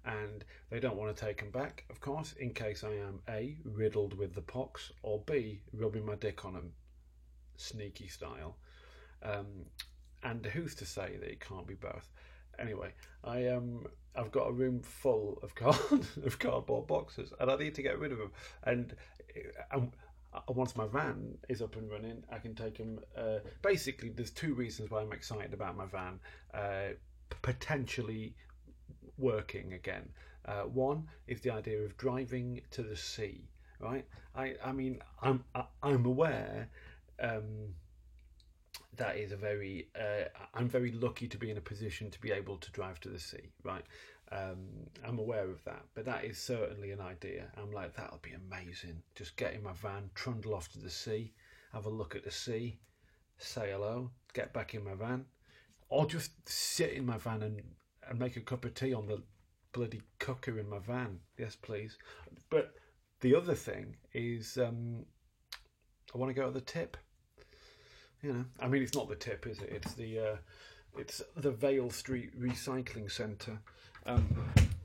and they don't want to take them back, of course, in case I am A, riddled with the pox, or B, rubbing my dick on them, sneaky style. And who's to say that it can't be both? Anyway, I've got a room full of cardboard boxes, and I need to get rid of them. And once my van is up and running, I can take them. Basically, there's two reasons why I'm excited about my van potentially working again. One is the idea of driving to the sea, right? I mean I'm aware that is a very I'm very lucky to be in a position to be able to drive to the sea, right? I'm aware of that, but that is certainly an idea. I'm like, that'll be amazing, just get in my van, trundle off to the sea, have a look at the sea, say hello, get back in my van, or just sit in my van and make a cup of tea on the bloody cooker in my van. Yes, please. But the other thing is, I want to go to the tip. You know, I mean, it's not the tip, is it? It's the Vale Street Recycling Centre.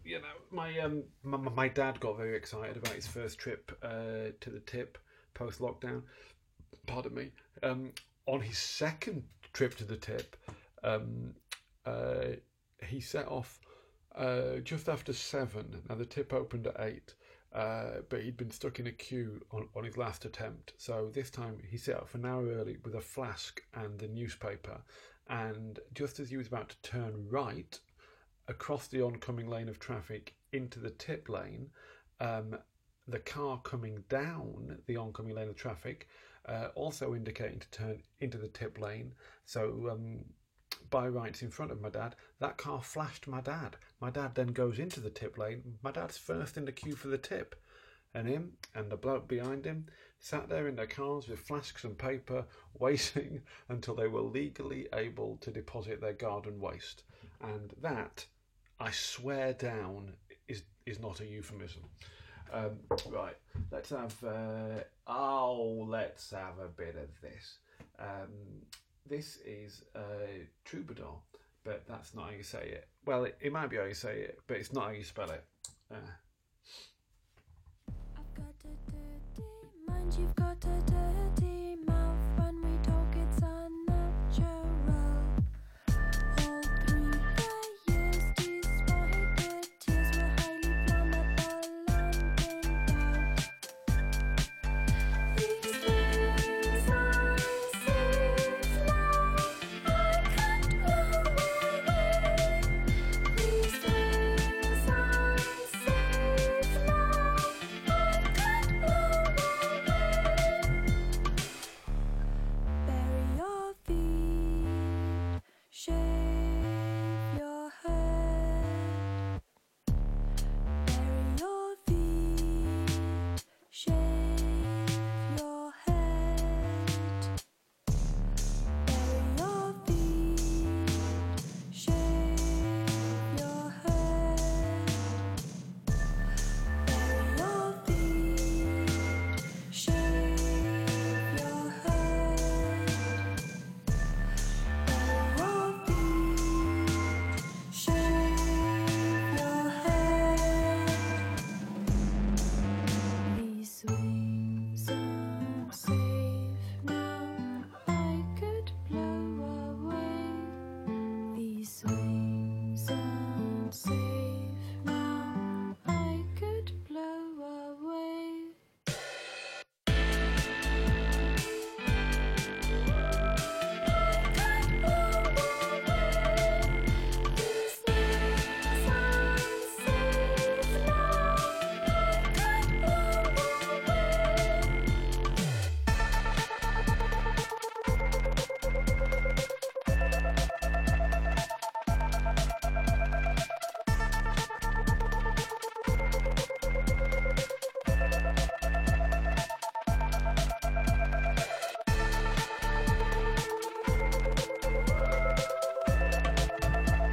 You know, my dad got very excited about his first trip to the tip post lockdown. Pardon me. On his second trip to the tip, he set off just after 7. Now, the tip opened at 8, but he'd been stuck in a queue on his last attempt. So this time he set off an hour early with a flask and the newspaper. And just as he was about to turn right across the oncoming lane of traffic into the tip lane, the car coming down the oncoming lane of traffic, also indicating to turn into the tip lane. So, by rights in front of my dad, that car flashed my dad. My dad then goes into the tip lane. My dad's first in the queue for the tip, and him and the bloke behind him sat there in their cars with flasks and paper, waiting until they were legally able to deposit their garden waste. And that I swear down is not a euphemism. Right, let's have a bit of this. This is Troubadour, but that's not how you say it. Well, it might be how you say it, but it's not how you spell it. I've got a dirty mind, you've got a dirty mouth. When we talk, it's unnatural. All through the years, despite the tears, we're highly flammable and in doubt. These things I see now, I can't go away. These things I see now, I can't go away. Bury your feet, shave your head. Bury your feet, shave your head. Bury your feet, shave your head. Bury your feet, shave your head. Bury your feet, shave your head. These wings are safe now, I could blow away. These wings are safe now, I could blow away. I can't blow away. These things I see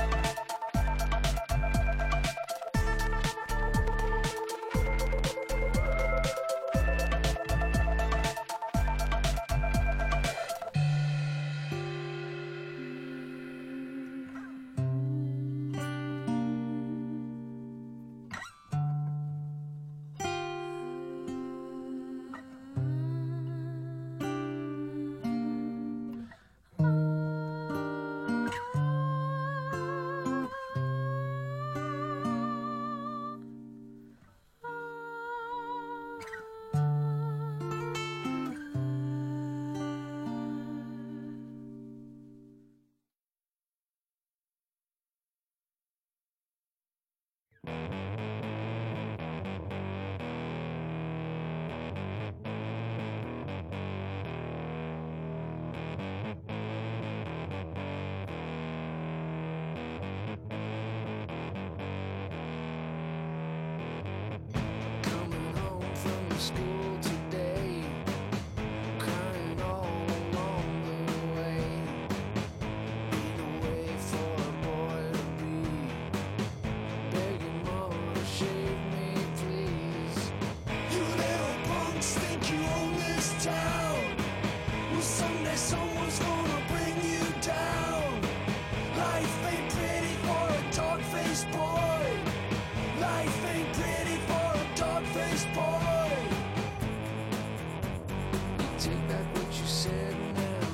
now, I can't blow away. Coming home from the school today, crying all along the way. Been away for a boy to be, begging mama to shave me please. You little punks think you own this town. Well, someday someone's gonna bring you down. Life ain't pretty for a dog-faced boy. Life ain't pretty for a dog-faced boy. You take back what you said now.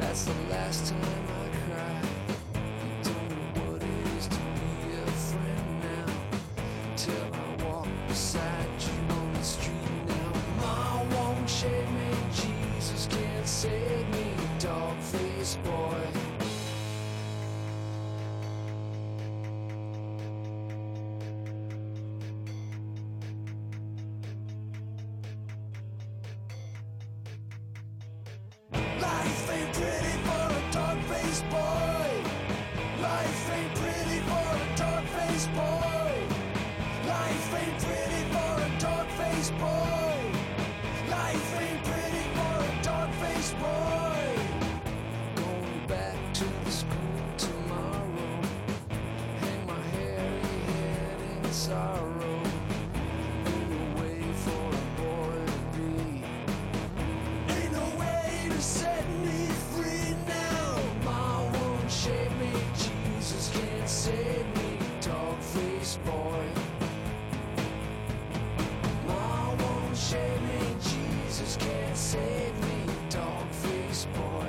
That's the last time I cry. You don't know what it is to be a friend now. Till I walk beside you on the street now. Ma won't shave me, Jesus can't save me, dog-faced boy. Life ain't pretty for a dog-faced this boy.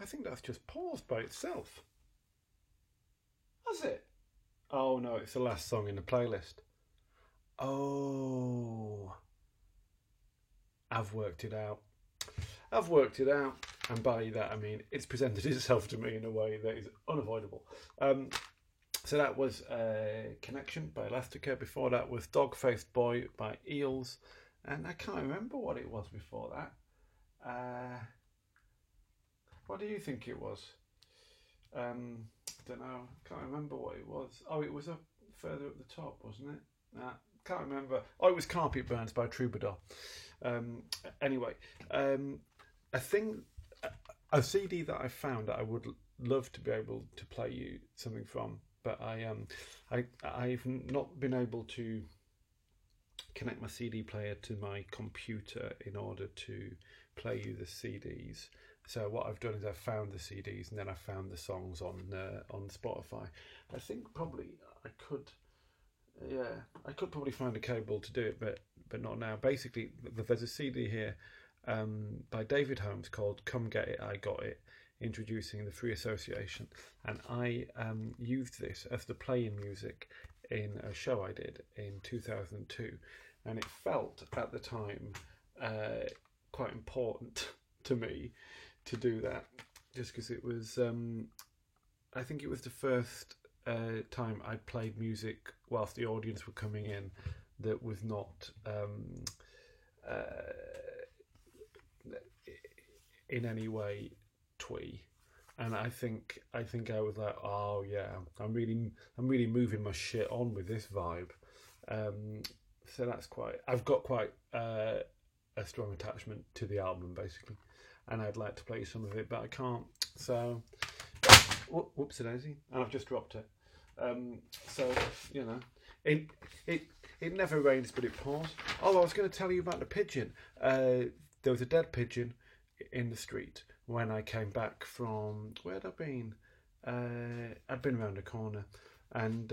I think that's just paused by itself. Has it? Oh no, it's the last song in the playlist. Oh, I've worked it out. I've worked it out, and by that I mean it's presented itself to me in a way that is unavoidable. So that was Connection by Elastica. Before that was Dog-Faced Boy by Eels, and I can't remember what it was before that. What do you think it was? I don't know. Can't remember what it was. Oh, it was up further up the top, wasn't it? Nah, can't remember. Oh, it was Carpet Burns by Troubadour. Anyway, a CD that I found that I would love to be able to play you something from, but I've not been able to connect my CD player to my computer in order to play you the CDs. So what I've done is I've found the CDs and then I found the songs on Spotify. I think probably I could probably find a cable to do it, but not now. Basically, there's a CD here by David Holmes called "Come Get It, I Got It," introducing the Free Association, and I used this as the play-in music in a show I did in 2002, and it felt at the time quite important to me to do that, just because it was, I think it was the first time I played music whilst the audience were coming in that was not in any way twee. And I think I was like, oh yeah, I'm really moving my shit on with this vibe. So that's quite, I've got quite a strong attachment to the album basically, and I'd like to play some of it, but I can't. So, whoopsie daisy, and I've just dropped it. So you know, it never rains but it pours. Oh, I was going to tell you about the pigeon. There was a dead pigeon in the street when I came back from, where'd I been? I'd been round a corner, and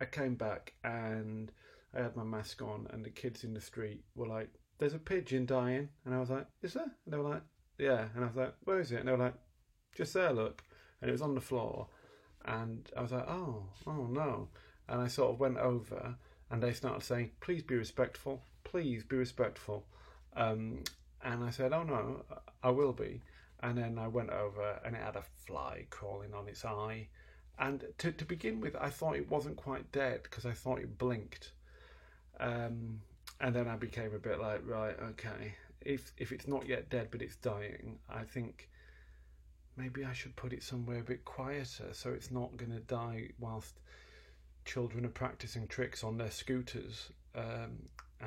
I came back and I had my mask on, and the kids in the street were like, "There's a pigeon dying," and I was like, "Is there?" And they were like, "Yeah," and I was like, "Where is it?" And they were like, "Just there, look." And it was on the floor, and I was like, oh no. And I sort of went over, and they started saying, "Please be respectful, please be respectful." And I said, "Oh no, I will be." And then I went over, and it had a fly crawling on its eye. And to begin with, I thought it wasn't quite dead because I thought it blinked. And then I became a bit like, right, okay, if it's not yet dead but it's dying, I think maybe I should put it somewhere a bit quieter so it's not going to die whilst children are practicing tricks on their scooters and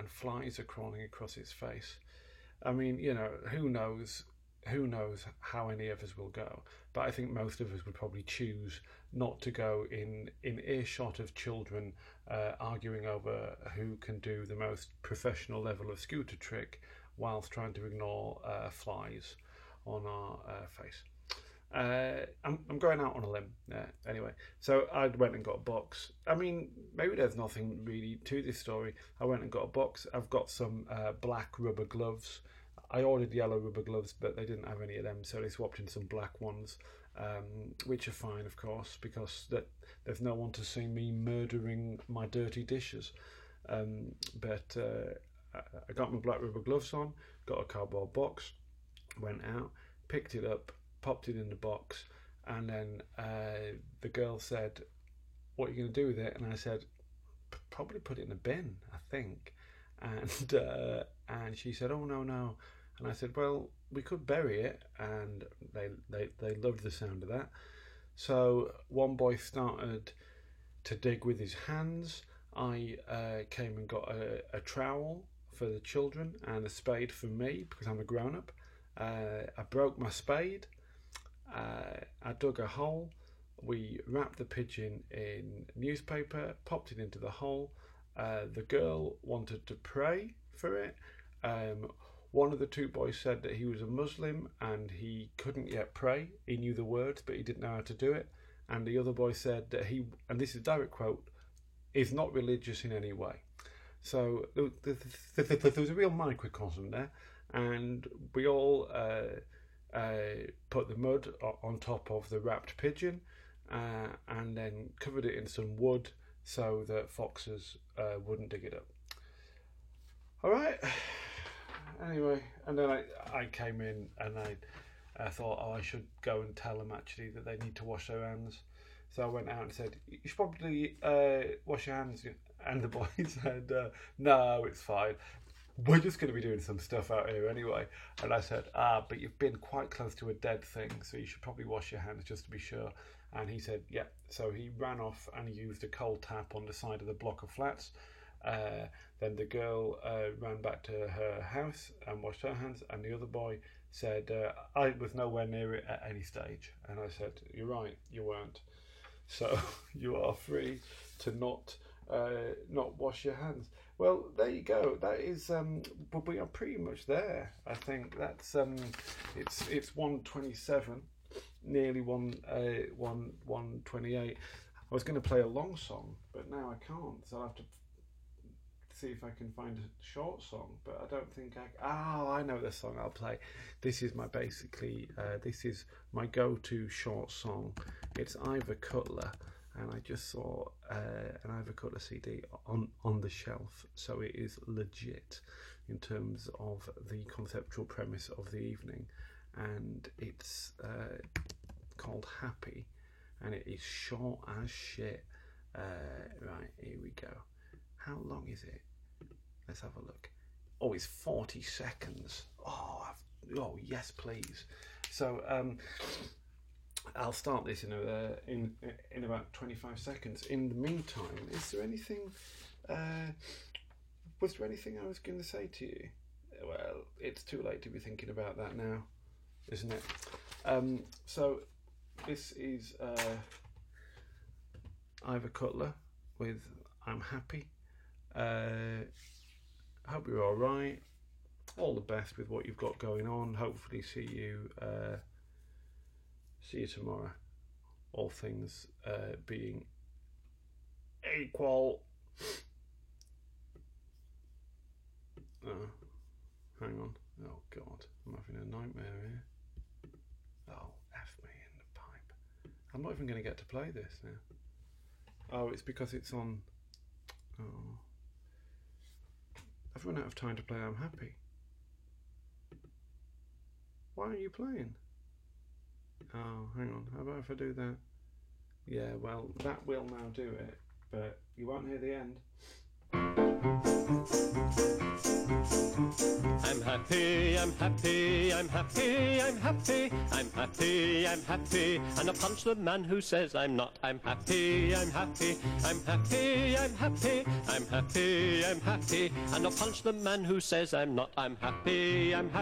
flies are crawling across its face. I mean, you know, who knows how any of us will go, but I think most of us would probably choose not to go in earshot of children arguing over who can do the most professional level of scooter trick whilst trying to ignore flies on our face. I'm going out on a limb anyway. So I went and got a box. I mean, maybe there's nothing really to this story. I went and got a box. I've got some black rubber gloves. I ordered yellow rubber gloves, but they didn't have any of them, so they swapped in some black ones, which are fine, of course, because there's no one to see me murdering my dirty dishes. But I got my black rubber gloves on, got a cardboard box, went out, picked it up, popped it in the box, and then the girl said, "What are you going to do with it?" And I said, "Probably put it in a bin, I think." And she said, "Oh no. And I said, "Well, we could bury it," and they loved the sound of that. So one boy started to dig with his hands. I came and got a trowel for the children and a spade for me, because I'm a grown-up. I broke my spade. I dug a hole. We wrapped the pigeon in newspaper, popped it into the hole. The girl wanted to pray for it. One of the two boys said that he was a Muslim and he couldn't yet pray. He knew the words, but he didn't know how to do it. And the other boy said that he, and this is a direct quote, is not religious in any way. So there was a real microcosm there. And we all put the mud on top of the wrapped pigeon and then covered it in some wood so that foxes wouldn't dig it up. All right. Anyway, and then I came in and I thought, oh, I should go and tell them actually that they need to wash their hands. So I went out and said, "You should probably wash your hands." And the boy said, "No, it's fine. We're just going to be doing some stuff out here anyway." And I said, "But you've been quite close to a dead thing, so you should probably wash your hands just to be sure." And he said, "Yeah." So he ran off and used a cold tap on the side of the block of flats. Then the girl ran back to her house and washed her hands. And the other boy said, "I was nowhere near it at any stage." And I said, "You're right, you weren't. So you are free to not wash your hands." Well, there you go. That is, but we are pretty much there. I think that's it's 1:27, nearly 1:28. I was going to play a long song, but now I can't. So I have to see if I can find a short song. But I don't think I know the song I'll play. This is my basically. This is my go-to short song. It's Ivor Cutler. and I just saw an Ivor Cutler CD on the shelf, so it is legit in terms of the conceptual premise of the evening, and it's called Happy, and it is short as shit. Right, here we go. How long is it? Let's have a look. Oh, it's 40 seconds. Oh yes, please. So I'll start this in about 25 seconds. In the meantime, is there anything? Was there anything I was going to say to you? Well, it's too late to be thinking about that now, isn't it? So this is Ivor Cutler with "I'm Happy." Hope you're all right. All the best with what you've got going on. Hopefully, see you tomorrow. All things being equal. Oh, hang on. Oh God, I'm having a nightmare here. Oh, F me in the pipe. I'm not even going to get to play this now. Oh, it's because it's on. Oh, I've run out of time to play "I'm Happy." Why aren't you playing? Oh, hang on. How about if I do that? Yeah, well, that will now do it, but you won't hear the end. I'm happy, I'm happy, I'm happy, I'm happy, I'm happy, I'm happy, and I punch the man who says I'm not. I'm happy, I'm happy, I'm happy, I'm happy, I'm happy, I'm happy, and I punch the man who says I'm not. I'm happy, I'm happy.